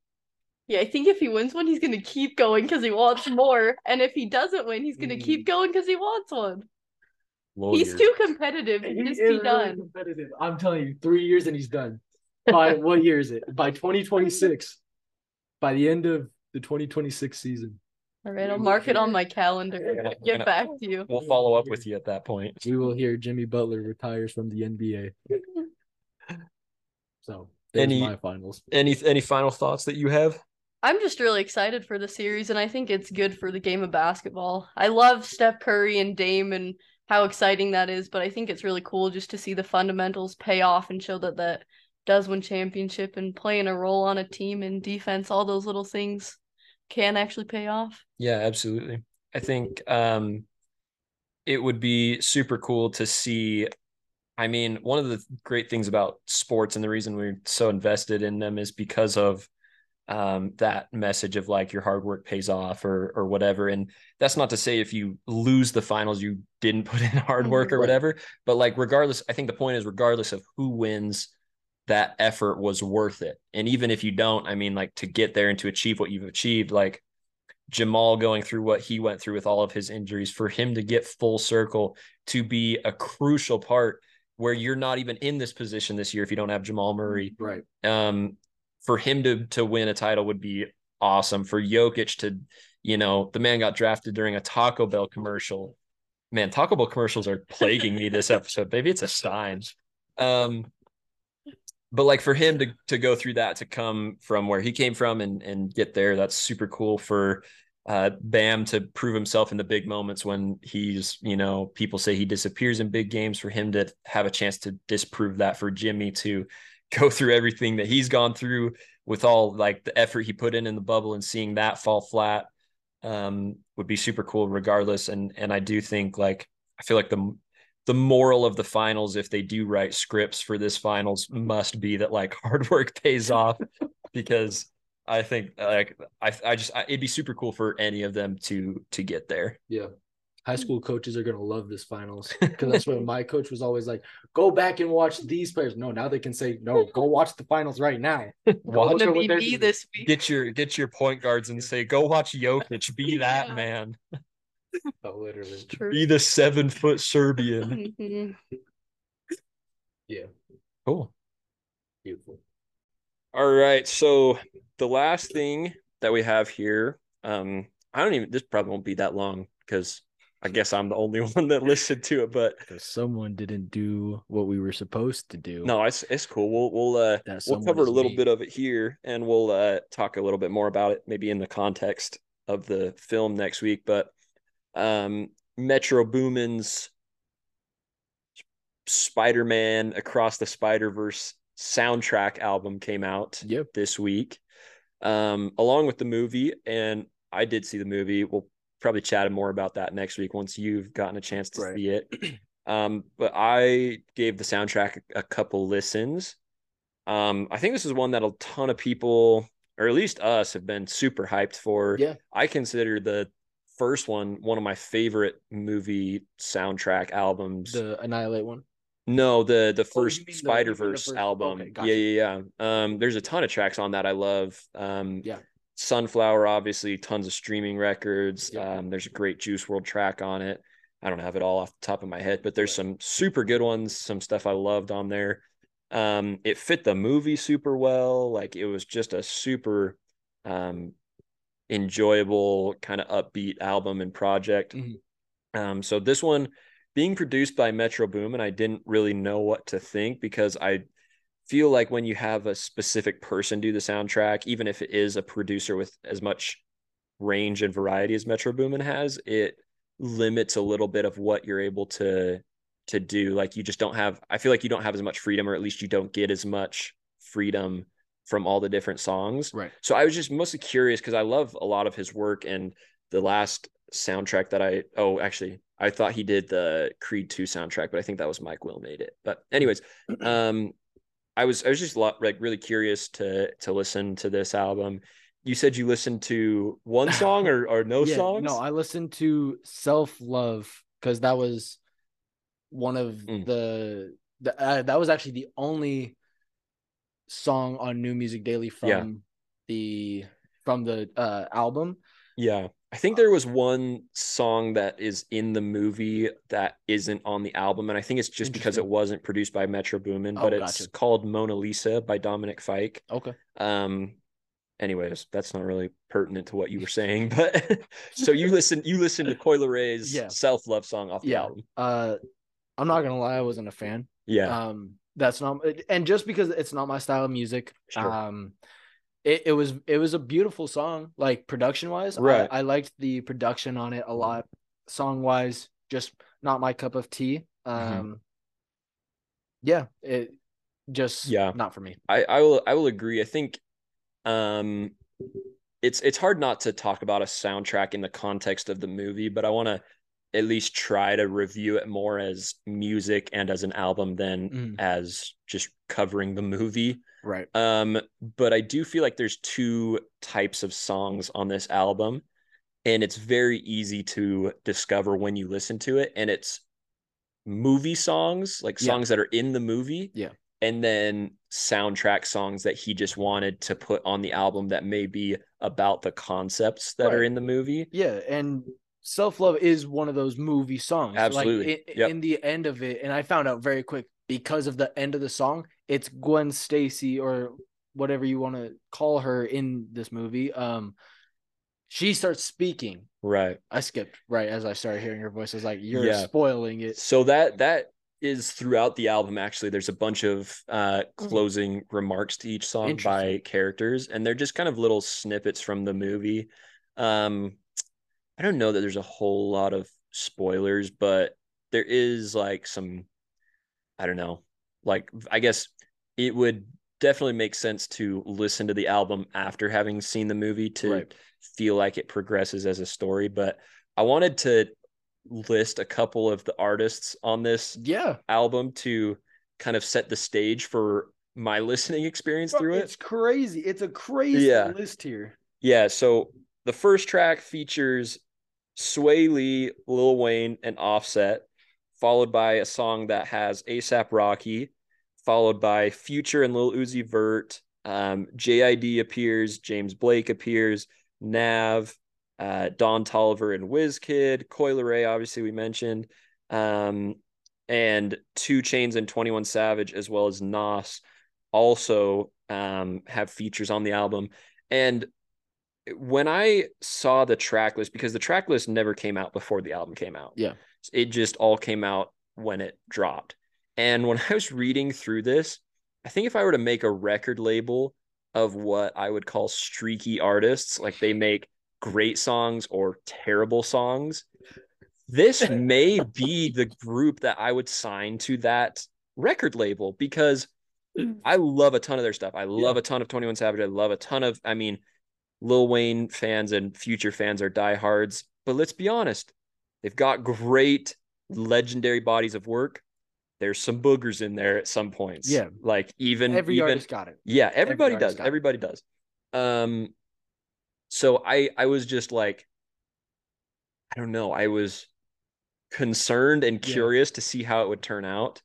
Yeah, I think if he wins one, he's going to keep going because he wants more. And if he doesn't win, he's going to mm. keep going because he wants one. Lord he's years. Too competitive. He just is be done. Really competitive. I'm telling you, three years and he's done. By what year is it? By twenty twenty-six. By the end of the twenty twenty-six season. All right, I'll mark it on my calendar. Yeah, Get gonna, back to you. We'll follow up with you at that point. We will hear Jimmy Butler retires from the N B A. So, any my finals. Any any final thoughts that you have? I'm just really excited for the series, and I think it's good for the game of basketball. I love Steph Curry and Dame and how exciting that is, but I think it's really cool just to see the fundamentals pay off and show that that does win championship and playing a role on a team and defense, all those little things can actually pay off. Yeah, absolutely. I think um, it would be super cool to see. I mean, one of the great things about sports and the reason we're so invested in them is because of Um, that message of like your hard work pays off or or whatever. And that's not to say if you lose the finals, you didn't put in hard work or whatever, but like, regardless, I think the point is regardless of who wins, that effort was worth it. And even if you don't, I mean, like to get there and to achieve what you've achieved, like Jamal going through what he went through with all of his injuries, for him to get full circle, to be a crucial part where you're not even in this position this year if you don't have Jamal Murray. Right. Um, For him to to win a title would be awesome. For Jokic to, you know, the man got drafted during a Taco Bell commercial. Man, Taco Bell commercials are plaguing me this episode. Maybe it's a sign. Um, but like for him to to go through that, to come from where he came from and and get there, that's super cool. For uh, Bam to prove himself in the big moments when he's, you know, people say he disappears in big games. For him to have a chance to disprove that. For Jimmy to go through everything that he's gone through with all like the effort he put in in the bubble and seeing that fall flat um, would be super cool regardless. And, and I do think like, I feel like the, the moral of the finals, if they do write scripts for this finals, must be that like hard work pays off because I think like, I, I just, I, it'd be super cool for any of them to, to get there. Yeah. High school coaches are going to love this finals because that's what my coach was always like, go back and watch these players. No, now they can say, no, go watch the finals right now. Watch M V P this week. Get your, get your point guards and say, go watch Jokic. Be that yeah. man. Oh, literally. Be the seven foot Serbian. Mm-hmm. Yeah. Cool. Beautiful. All right. So the last thing that we have here, um, I don't even, this probably won't be that long because I guess I'm the only one that listened to it, but someone didn't do what we were supposed to do. No, it's it's cool. We'll we'll uh we'll cover a little me. bit of it here, and we'll uh talk a little bit more about it, maybe in the context of the film next week. But um, Metro Boomin's Spider-Man Across the Spider-Verse soundtrack album came out yep. this week, um, along with the movie, and I did see the movie. We'll probably chatted more about that next week once you've gotten a chance to right. see it. Um, but I gave the soundtrack a couple listens. Um, I think this is one that a ton of people, or at least us, have been super hyped for. Yeah. I consider the first one one of my favorite movie soundtrack albums. The Annihilate one? No, the the first oh, Spider-Verse the first... album. Okay, gotcha. Yeah, yeah, yeah. Um, there's a ton of tracks on that I love. Um, yeah. Sunflower, obviously, tons of streaming records. Yep. Um, there's a great Juice world track on it. I don't have it all off the top of my head, but there's some super good ones, some stuff I loved on there. Um, it fit the movie super well. Like it was just a super um, enjoyable kind of upbeat album and project. Mm-hmm. Um, so this one being produced by Metro Boomin, I didn't really know what to think because I feel like when you have a specific person do the soundtrack, even if it is a producer with as much range and variety as Metro Boomin has, it limits a little bit of what you're able to to do. Like you just don't have, I feel like you don't have as much freedom, or at least you don't get as much freedom from all the different songs. Right. So I was just mostly curious because I love a lot of his work, and the last soundtrack that I, oh, actually I thought he did the Creed two soundtrack, but I think that was Mike Will made it. But anyways, um, I was, I was just lot, like really curious to, to listen to this album. You said you listened to one song or, or no yeah, songs? No, I listened to Self Love, because that was one of mm. the, the uh, that was actually the only song on New Music Daily from yeah. the, from the uh, album. Yeah. I think there was one song that is in the movie that isn't on the album, and I think it's just because it wasn't produced by Metro Boomin, but oh, it's gotcha. called Mona Lisa by Dominic Fike. Okay. Um. Anyways, that's not really pertinent to what you were saying, but so you listen, you listen to Coi Leray's yeah. self-love song off the yeah. album. Uh, I'm not going to lie. I wasn't a fan. Yeah. Um. That's not, and just because it's not my style of music, sure. um, It, it was it was a beautiful song, like production wise. Right. I, I liked the production on it a lot. Song wise, just not my cup of tea. Um, mm-hmm. Yeah, it just yeah. not for me. I, I will I will agree. I think um, it's it's hard not to talk about a soundtrack in the context of the movie, but I want to at least try to review it more as music and as an album than mm. as just covering the movie. Right. Um, but I do feel like there's two types of songs on this album, and it's very easy to discover when you listen to it. And it's movie songs, like songs yeah. that are in the movie. Yeah. And then soundtrack songs that he just wanted to put on the album that may be about the concepts that right. are in the movie. Yeah. And Self-Love is one of those movie songs. Absolutely. Like, it, yep. in the end of it, and I found out very quick, because of the end of the song, it's Gwen Stacy, or whatever you want to call her in this movie. Um, she starts speaking. Right. I skipped right as I started hearing her voice. I was like, "You're yeah. spoiling it." So that that is throughout the album. Actually, there's a bunch of uh, closing mm-hmm. remarks to each song by characters, and they're just kind of little snippets from the movie. Um, I don't know that there's a whole lot of spoilers, but there is like some. I don't know, like, I guess it would definitely make sense to listen to the album after having seen the movie to right. feel like it progresses as a story. But I wanted to list a couple of the artists on this yeah. album to kind of set the stage for my listening experience Bro, through it. It's crazy. It's a crazy yeah. list here. Yeah. So the first track features Sway Lee, Lil Wayne, and Offset, followed by a song that has ASAP Rocky, followed by Future and Lil Uzi Vert. Um, J I D appears, James Blake appears, Nav, uh, Don Toliver and WizKid, Coi Leray, obviously we mentioned, um, and two Chainz and twenty-one Savage, as well as Nas, also um, have features on the album. And when I saw the track list, because the track list never came out before the album came out. Yeah. It just all came out when it dropped. And when I was reading through this, I think if I were to make a record label of what I would call streaky artists, like they make great songs or terrible songs, this may be the group that I would sign to that record label, because I love a ton of their stuff. I love yeah. a ton of twenty-one Savage. I love a ton of, I mean, Lil Wayne fans and Future fans are diehards, but let's be honest. They've got great legendary bodies of work. There's some boogers in there at some points. Yeah. Like even every even, artist got it. Yeah. Everybody every does. Everybody it. does. Um, so I, I was just like, I don't know. I was concerned and curious yeah. to see how it would turn out.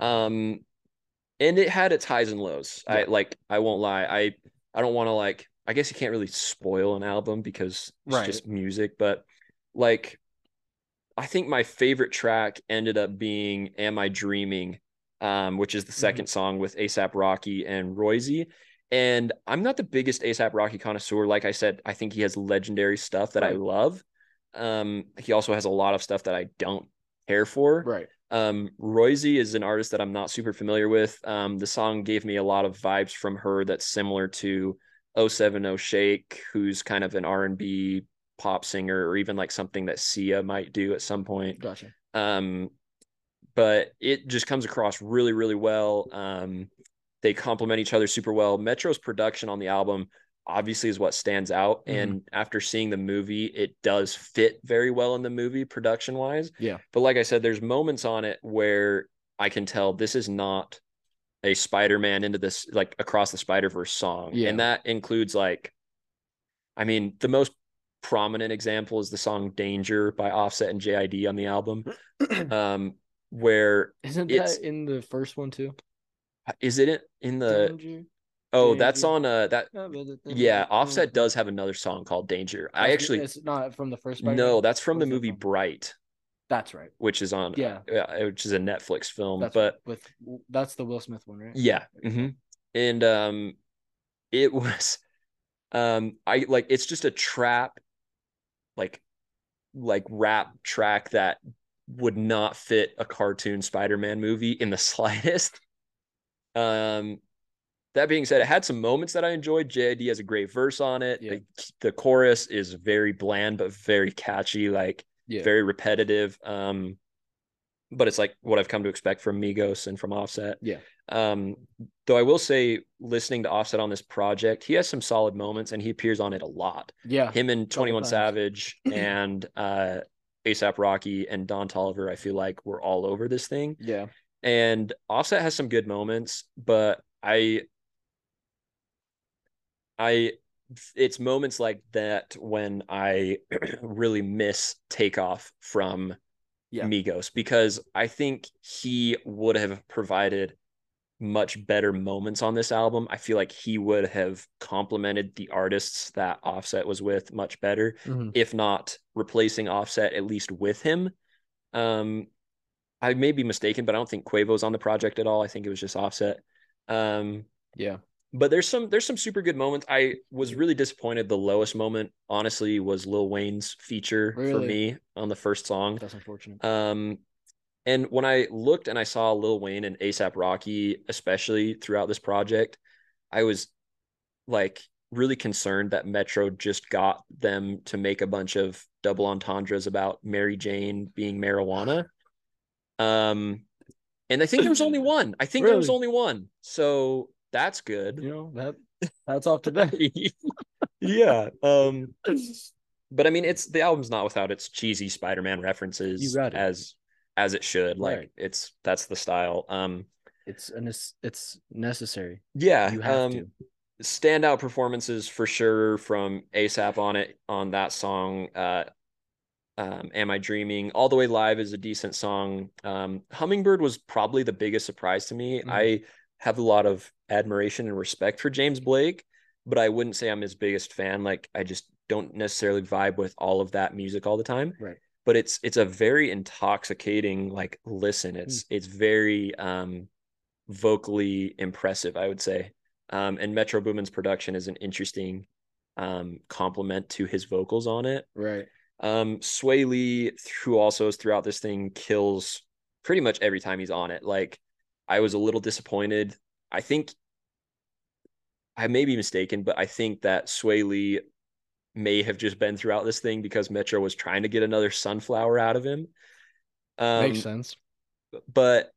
Um, and it had its highs and lows. Yeah. I like, I won't lie. I, I don't want to like, I guess you can't really spoil an album because it's right. just music, but like, I think my favorite track ended up being Am I Dreaming, um, which is the second mm-hmm. song with ASAP Rocky and Royzy. And I'm not the biggest ASAP Rocky connoisseur. Like I said, I think he has legendary stuff that right. I love. Um, he also has a lot of stuff that I don't care for. Right. Um, Royzy is an artist that I'm not super familiar with. Um, the song gave me a lot of vibes from her that's similar to oh seven oh Shake, who's kind of an R and B pop singer, or even like something that Sia might do at some point. Gotcha. Um, but it just comes across really, really well. Um, they complement each other super well. Metro's production on the album obviously is what stands out. Mm-hmm. And after seeing the movie, it does fit very well in the movie production wise. Yeah. But like I said, there's moments on it where I can tell this is not a Spider-Man into this, like Across the Spider-Verse song. Yeah. And that includes like, I mean, the most prominent example is the song Danger by Offset and J I D on the album. Um, where isn't that in the first one too? Is it in the, Danger? Oh, that's on uh that yeah. Offset does have another song called Danger. I actually it's not from the first Spider-Man. No, that's from the movie Bright. That's right. Which is on yeah, uh, which is a Netflix film. That's but with that's the Will Smith one, right? Yeah. Mm-hmm. And um, it was um, I like it's just a trap, like like rap track that would not fit a cartoon Spider-Man movie in the slightest. Um. That being said, it had some moments that I enjoyed. J I D has a great verse on it. Yeah. The, the chorus is very bland, but very catchy, like yeah. very repetitive. Um, but it's like what I've come to expect from Migos and from Offset. Yeah. Um, though I will say, listening to Offset on this project, he has some solid moments, and he appears on it a lot. Yeah. Him and twenty-one Savage and uh, ASAP Rocky and Don Toliver, I feel like, were all over this thing. Yeah. And Offset has some good moments, but I... I, it's moments like that when I really miss Takeoff from yeah. Migos, because I think he would have provided much better moments on this album. I feel like he would have complemented the artists that Offset was with much better, mm-hmm. if not replacing Offset, at least with him. Um, I may be mistaken, but I don't think Quavo's on the project at all. I think it was just Offset. Um, yeah. But there's some there's some super good moments. I was really disappointed. The lowest moment, honestly, was Lil Wayne's feature really? for me on the first song. That's unfortunate. Um, and when I looked and I saw Lil Wayne and ASAP Rocky, especially throughout this project, I was like really concerned that Metro just got them to make a bunch of double entendres about Mary Jane being marijuana. Um, and I think there was only one. I think really? there was only one. So. That's good. You know, that that's off today. yeah. Um, but I mean, it's the album's not without its cheesy Spider-Man references it. as as it should. Like right. it's that's the style. Um, it's an it's necessary. Yeah. You have um, to. Standout performances for sure from ASAP on it on that song. Uh, um, Am I Dreaming? All the Way Live is a decent song. Um, Hummingbird was probably the biggest surprise to me. Mm-hmm. I have a lot of admiration and respect for James Blake, but I wouldn't say I'm his biggest fan. Like I just don't necessarily vibe with all of that music all the time. Right. But it's, it's a very intoxicating, like, listen, it's, mm. it's very um, vocally impressive, I would say. Um, and Metro Boomin's production is an interesting um, complement to his vocals on it. Right. Um, Sway Lee, who also is throughout this thing, kills pretty much every time he's on it. Like, I was a little disappointed. I think I may be mistaken, but I think that Sway Lee may have just been throughout this thing because Metro was trying to get another sunflower out of him. Um, Makes sense. But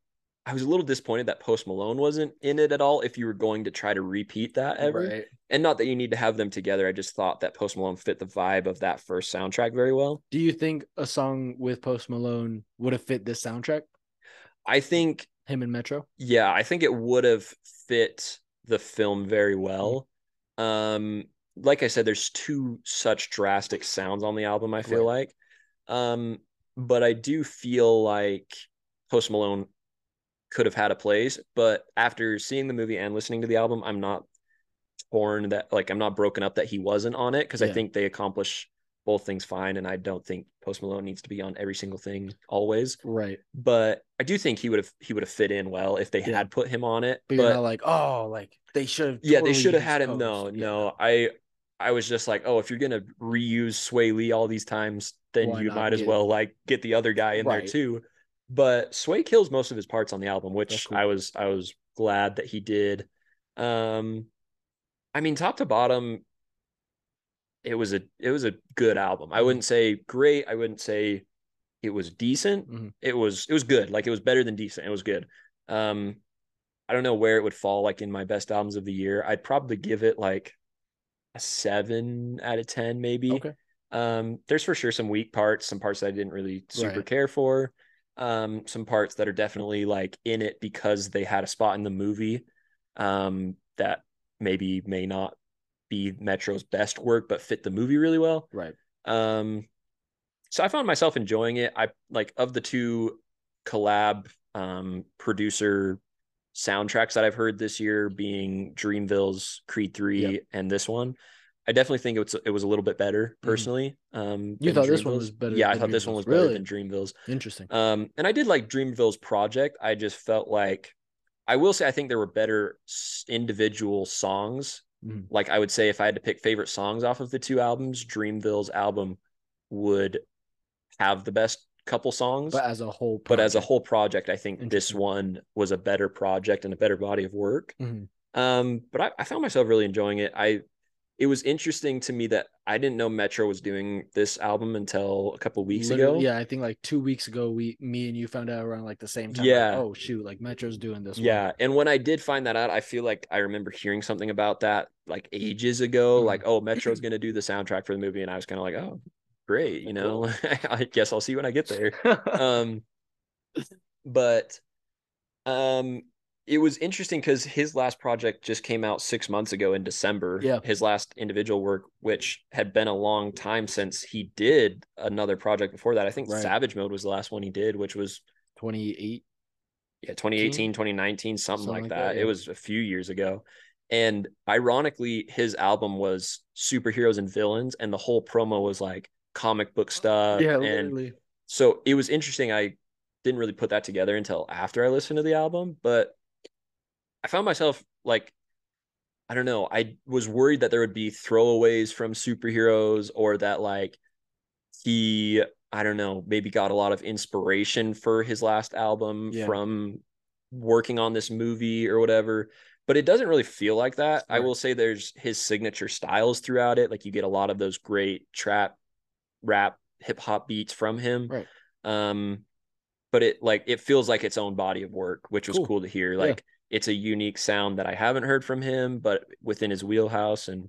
I was a little disappointed that Post Malone wasn't in it at all if you were going to try to repeat that ever. Right. And not that you need to have them together. I just thought that Post Malone fit the vibe of that first soundtrack very well. Do you think a song with Post Malone would have fit this soundtrack? I think... Him and Metro? Yeah, I think it would have fit the film very well. Um, like I said, there's two such drastic sounds on the album, I feel right. like. Um, but I do feel like Post Malone could have had a place. But after seeing the movie and listening to the album, I'm not torn that, like, I'm not broken up that he wasn't on it because yeah. I think they accomplish both things fine, and I don't think Post Malone needs to be on every single thing always. Right. But I do think he would have he would have fit in well if they yeah. had put him on it. But, but you're not like, oh, like they should have. Yeah, totally they should have had him. Post. No, yeah. no. I I was just like, oh, if you're gonna reuse Sway Lee all these times, then Why you might as well it? like get the other guy in right. there too. But Sway kills most of his parts on the album, which cool. I was I was glad that he did. Um, I mean, top to bottom, it was a it was a good album. I wouldn't say great. I wouldn't say it was decent. Mm-hmm. It was it was good. Like, it was better than decent. It was good. Um, I don't know where it would fall, like, in my best albums of the year. I'd probably give it like a seven out of ten, maybe. Okay. Um, there's for sure some weak parts, some parts that I didn't really super right. care for. Um, some parts that are definitely like in it because they had a spot in the movie, um, that maybe may not be Metro's best work, but fit the movie really well. Right. Um, so I found myself enjoying it. I like of the two collab, um, producer soundtracks that I've heard this year, being Dreamville's Creed three yep. and this one. I definitely think it was, it was a little bit better personally. Um, you thought this one was better? Yeah, I thought this one was better than Dreamville's. Interesting. Um, and I did like Dreamville's project. I just felt like, I will say, I think there were better individual songs. Mm. Like, I would say if I had to pick favorite songs off of the two albums, Dreamville's album would have the best couple songs. But as a whole project. But as a whole project, I think this one was a better project and a better body of work. Mm-hmm. Um, but I, I found myself really enjoying it. I, It was interesting to me that I didn't know Metro was doing this album until a couple weeks Literally, ago. Yeah, I think like two weeks ago, we, me and you found out around like the same time. Yeah. Like, oh, shoot, like Metro's doing this yeah. one. Yeah, and when I did find that out, I feel like I remember hearing something about that like ages ago. Mm-hmm. Like, oh, Metro's going to do the soundtrack for the movie. And I was kind of like, oh, great. You know, cool. I guess I'll see when I get there. um, but um. It was interesting because his last project just came out six months ago in December. Yeah. His last individual work, which had been a long time since he did another project before that. I think right. Savage Mode was the last one he did, which was twenty-eight. Yeah, twenty eighteen, twenty nineteen, something, something like, like that. that yeah. It was a few years ago. And ironically, his album was Superheroes and Villains, and the whole promo was like comic book stuff. Yeah, literally. And so it was interesting. I didn't really put that together until after I listened to the album, but I found myself like, I don't know, I was worried that there would be throwaways from Superheroes, or that like he, I don't know, maybe got a lot of inspiration for his last album yeah. from working on this movie or whatever, but it doesn't really feel like that. Right. I will say there's his signature styles throughout it. Like, you get a lot of those great trap, rap, hip hop beats from him. Right. Um, but it like, it feels like its own body of work, which was cool, cool to hear. Like, yeah. It's a unique sound that I haven't heard from him, but within his wheelhouse, and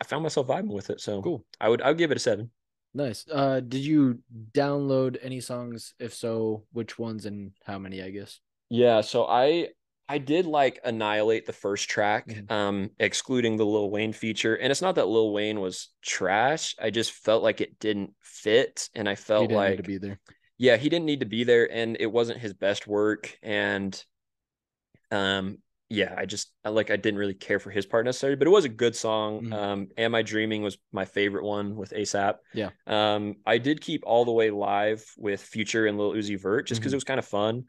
I found myself vibing with it. So cool. I would I would give it a seven. Nice. Uh, did you download any songs? If so, which ones and how many, I guess? Yeah, so I I did like Annihilate, the first track, mm-hmm. um, excluding the Lil Wayne feature. And it's not that Lil Wayne was trash. I just felt like it didn't fit, and I felt he didn't like need to be there. Yeah, he didn't need to be there, and it wasn't his best work, and Um, yeah, I just, I, like, I didn't really care for his part necessarily, but it was a good song. Mm-hmm. Um, Am I Dreaming was my favorite one with ASAP. Yeah. Um, I did keep All the Way Live with Future and Lil Uzi Vert, just because mm-hmm. it was kind of fun.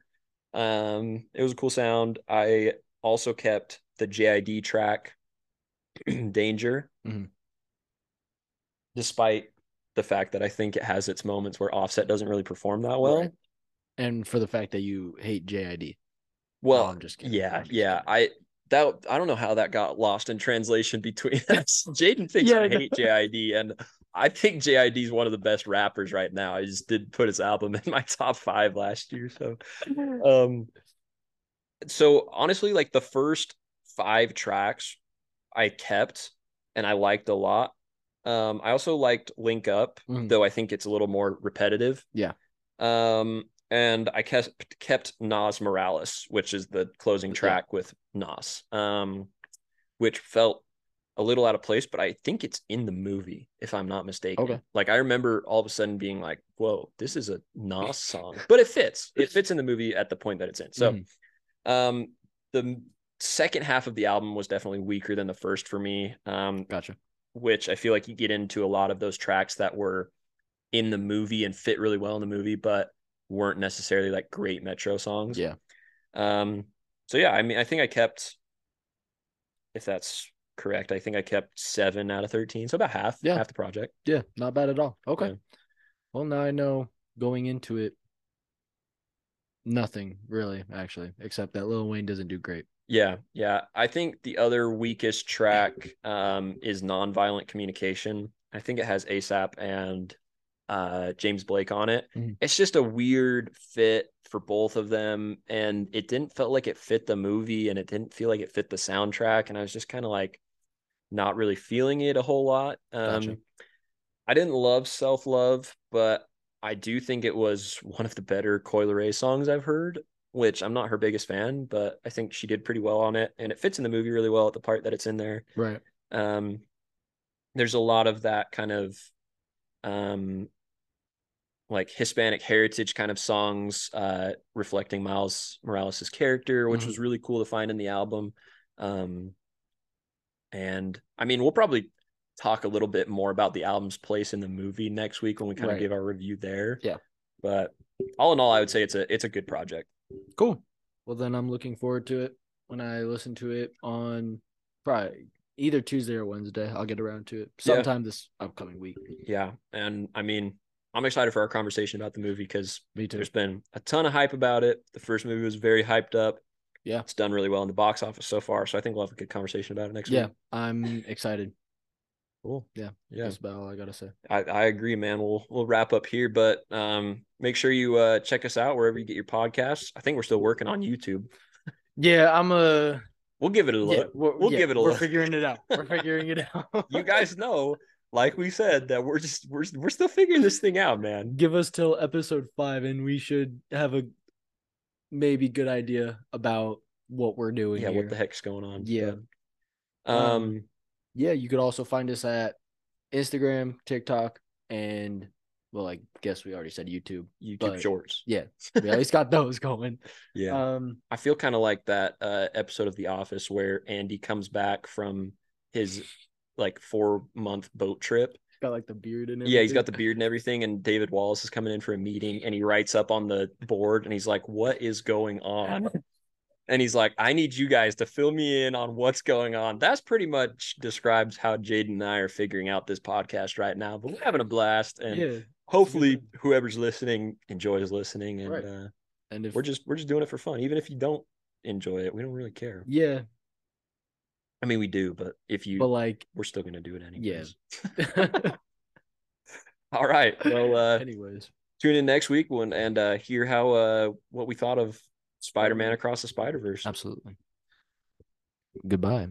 Um, it was a cool sound. I also kept the J I D track, Danger, mm-hmm. despite the fact that I think it has its moments where Offset doesn't really perform that well. Right. And for the fact that you hate J I D. Well, no, I'm just kidding. yeah, I'm just yeah. Kidding. I that I don't know how that got lost in translation between us. Jaden thinks yeah, I hate J I D, and I think J I D is one of the best rappers right now. I just did put his album in my top five last year. So, um, so honestly, like the first five tracks, I kept and I liked a lot. Um, I also liked Link Up, mm. though I think it's a little more repetitive. Yeah. Um. And I kept kept Nas Morales, which is the closing track yeah. with Nas, um, which felt a little out of place, but I think it's in the movie, if I'm not mistaken. Okay. Like, I remember all of a sudden being like, whoa, this is a Nas song. But it fits. It fits in the movie at the point that it's in. So mm. um, the second half of the album was definitely weaker than the first for me. Um, gotcha. Which I feel like you get into a lot of those tracks that were in the movie and fit really well in the movie, but weren't necessarily like great Metro songs. Yeah. Um, so yeah, I mean, I think I kept, if that's correct, I think I kept seven out of thirteen. So about half, yeah. half the project. Yeah. Not bad at all. Okay. Yeah. Well, now I know going into it, nothing really actually, except that Lil Wayne doesn't do great. Yeah. Yeah. I think the other weakest track um, is Nonviolent Communication. I think it has ASAP and uh, James Blake on it. Mm. It's just a weird fit for both of them. And it didn't feel like it fit the movie, and it didn't feel like it fit the soundtrack. And I was just kind of like not really feeling it a whole lot. Um, gotcha. I didn't love Self Love, but I do think it was one of the better Coyle Ray songs I've heard, which I'm not her biggest fan, but I think she did pretty well on it. And it fits in the movie really well at the part that it's in there. Right. Um, there's a lot of that kind of um, like Hispanic heritage kind of songs uh, reflecting Miles Morales' character, which mm-hmm. was really cool to find in the album. Um, and I mean, we'll probably talk a little bit more about the album's place in the movie next week when we kind right. of give our review there. Yeah. But all in all, I would say it's a, it's a good project. Cool. Well, then I'm looking forward to it when I listen to it on probably either Tuesday or Wednesday. I'll get around to it sometime yeah. this upcoming week. Yeah. And I mean, I'm excited for our conversation about the movie because there's been a ton of hype about it. The first movie was very hyped up. Yeah. It's done really well in the box office so far. So I think we'll have a good conversation about it next yeah, week. Yeah. I'm excited. Cool. Yeah. Yeah. That's about all I got to say. I, I agree, man. We'll, we'll wrap up here, but um, make sure you uh, check us out wherever you get your podcasts. I think we're still working on YouTube. Yeah. I'm a, we'll give it a look. Yeah, we'll we'll yeah, give it a we're look. We're figuring it out. We're figuring it out. You guys know, like we said, that we're just, we're, we're still figuring this thing out, man. Give us till episode five and we should have a maybe good idea about what we're doing. Yeah. Here. What the heck's going on? Yeah. But, um, um yeah, you could also find us at Instagram, TikTok, and, well, I guess we already said YouTube. YouTube Shorts. Yeah, we always got those going. Yeah. Um, I feel kind of like that uh, episode of The Office where Andy comes back from his, like, four-month boat trip. He's got, like, the beard and everything. Yeah, he's got the beard and everything, and David Wallace is coming in for a meeting, and he writes up on the board, and he's like, what is going on? And he's like, I need you guys to fill me in on what's going on. That's pretty much describes how Jaden and I are figuring out this podcast right now. But we're having a blast, and yeah, hopefully yeah. whoever's listening enjoys listening. And right. uh, and if, we're just we're just doing it for fun. Even if you don't enjoy it, we don't really care. Yeah, I mean we do, but if you, but like, we're still gonna do it anyways. Yeah. All right. Well, uh, anyways, tune in next week when and uh, hear how uh, what we thought of Spider-Man Across the Spider-Verse. Absolutely. Goodbye.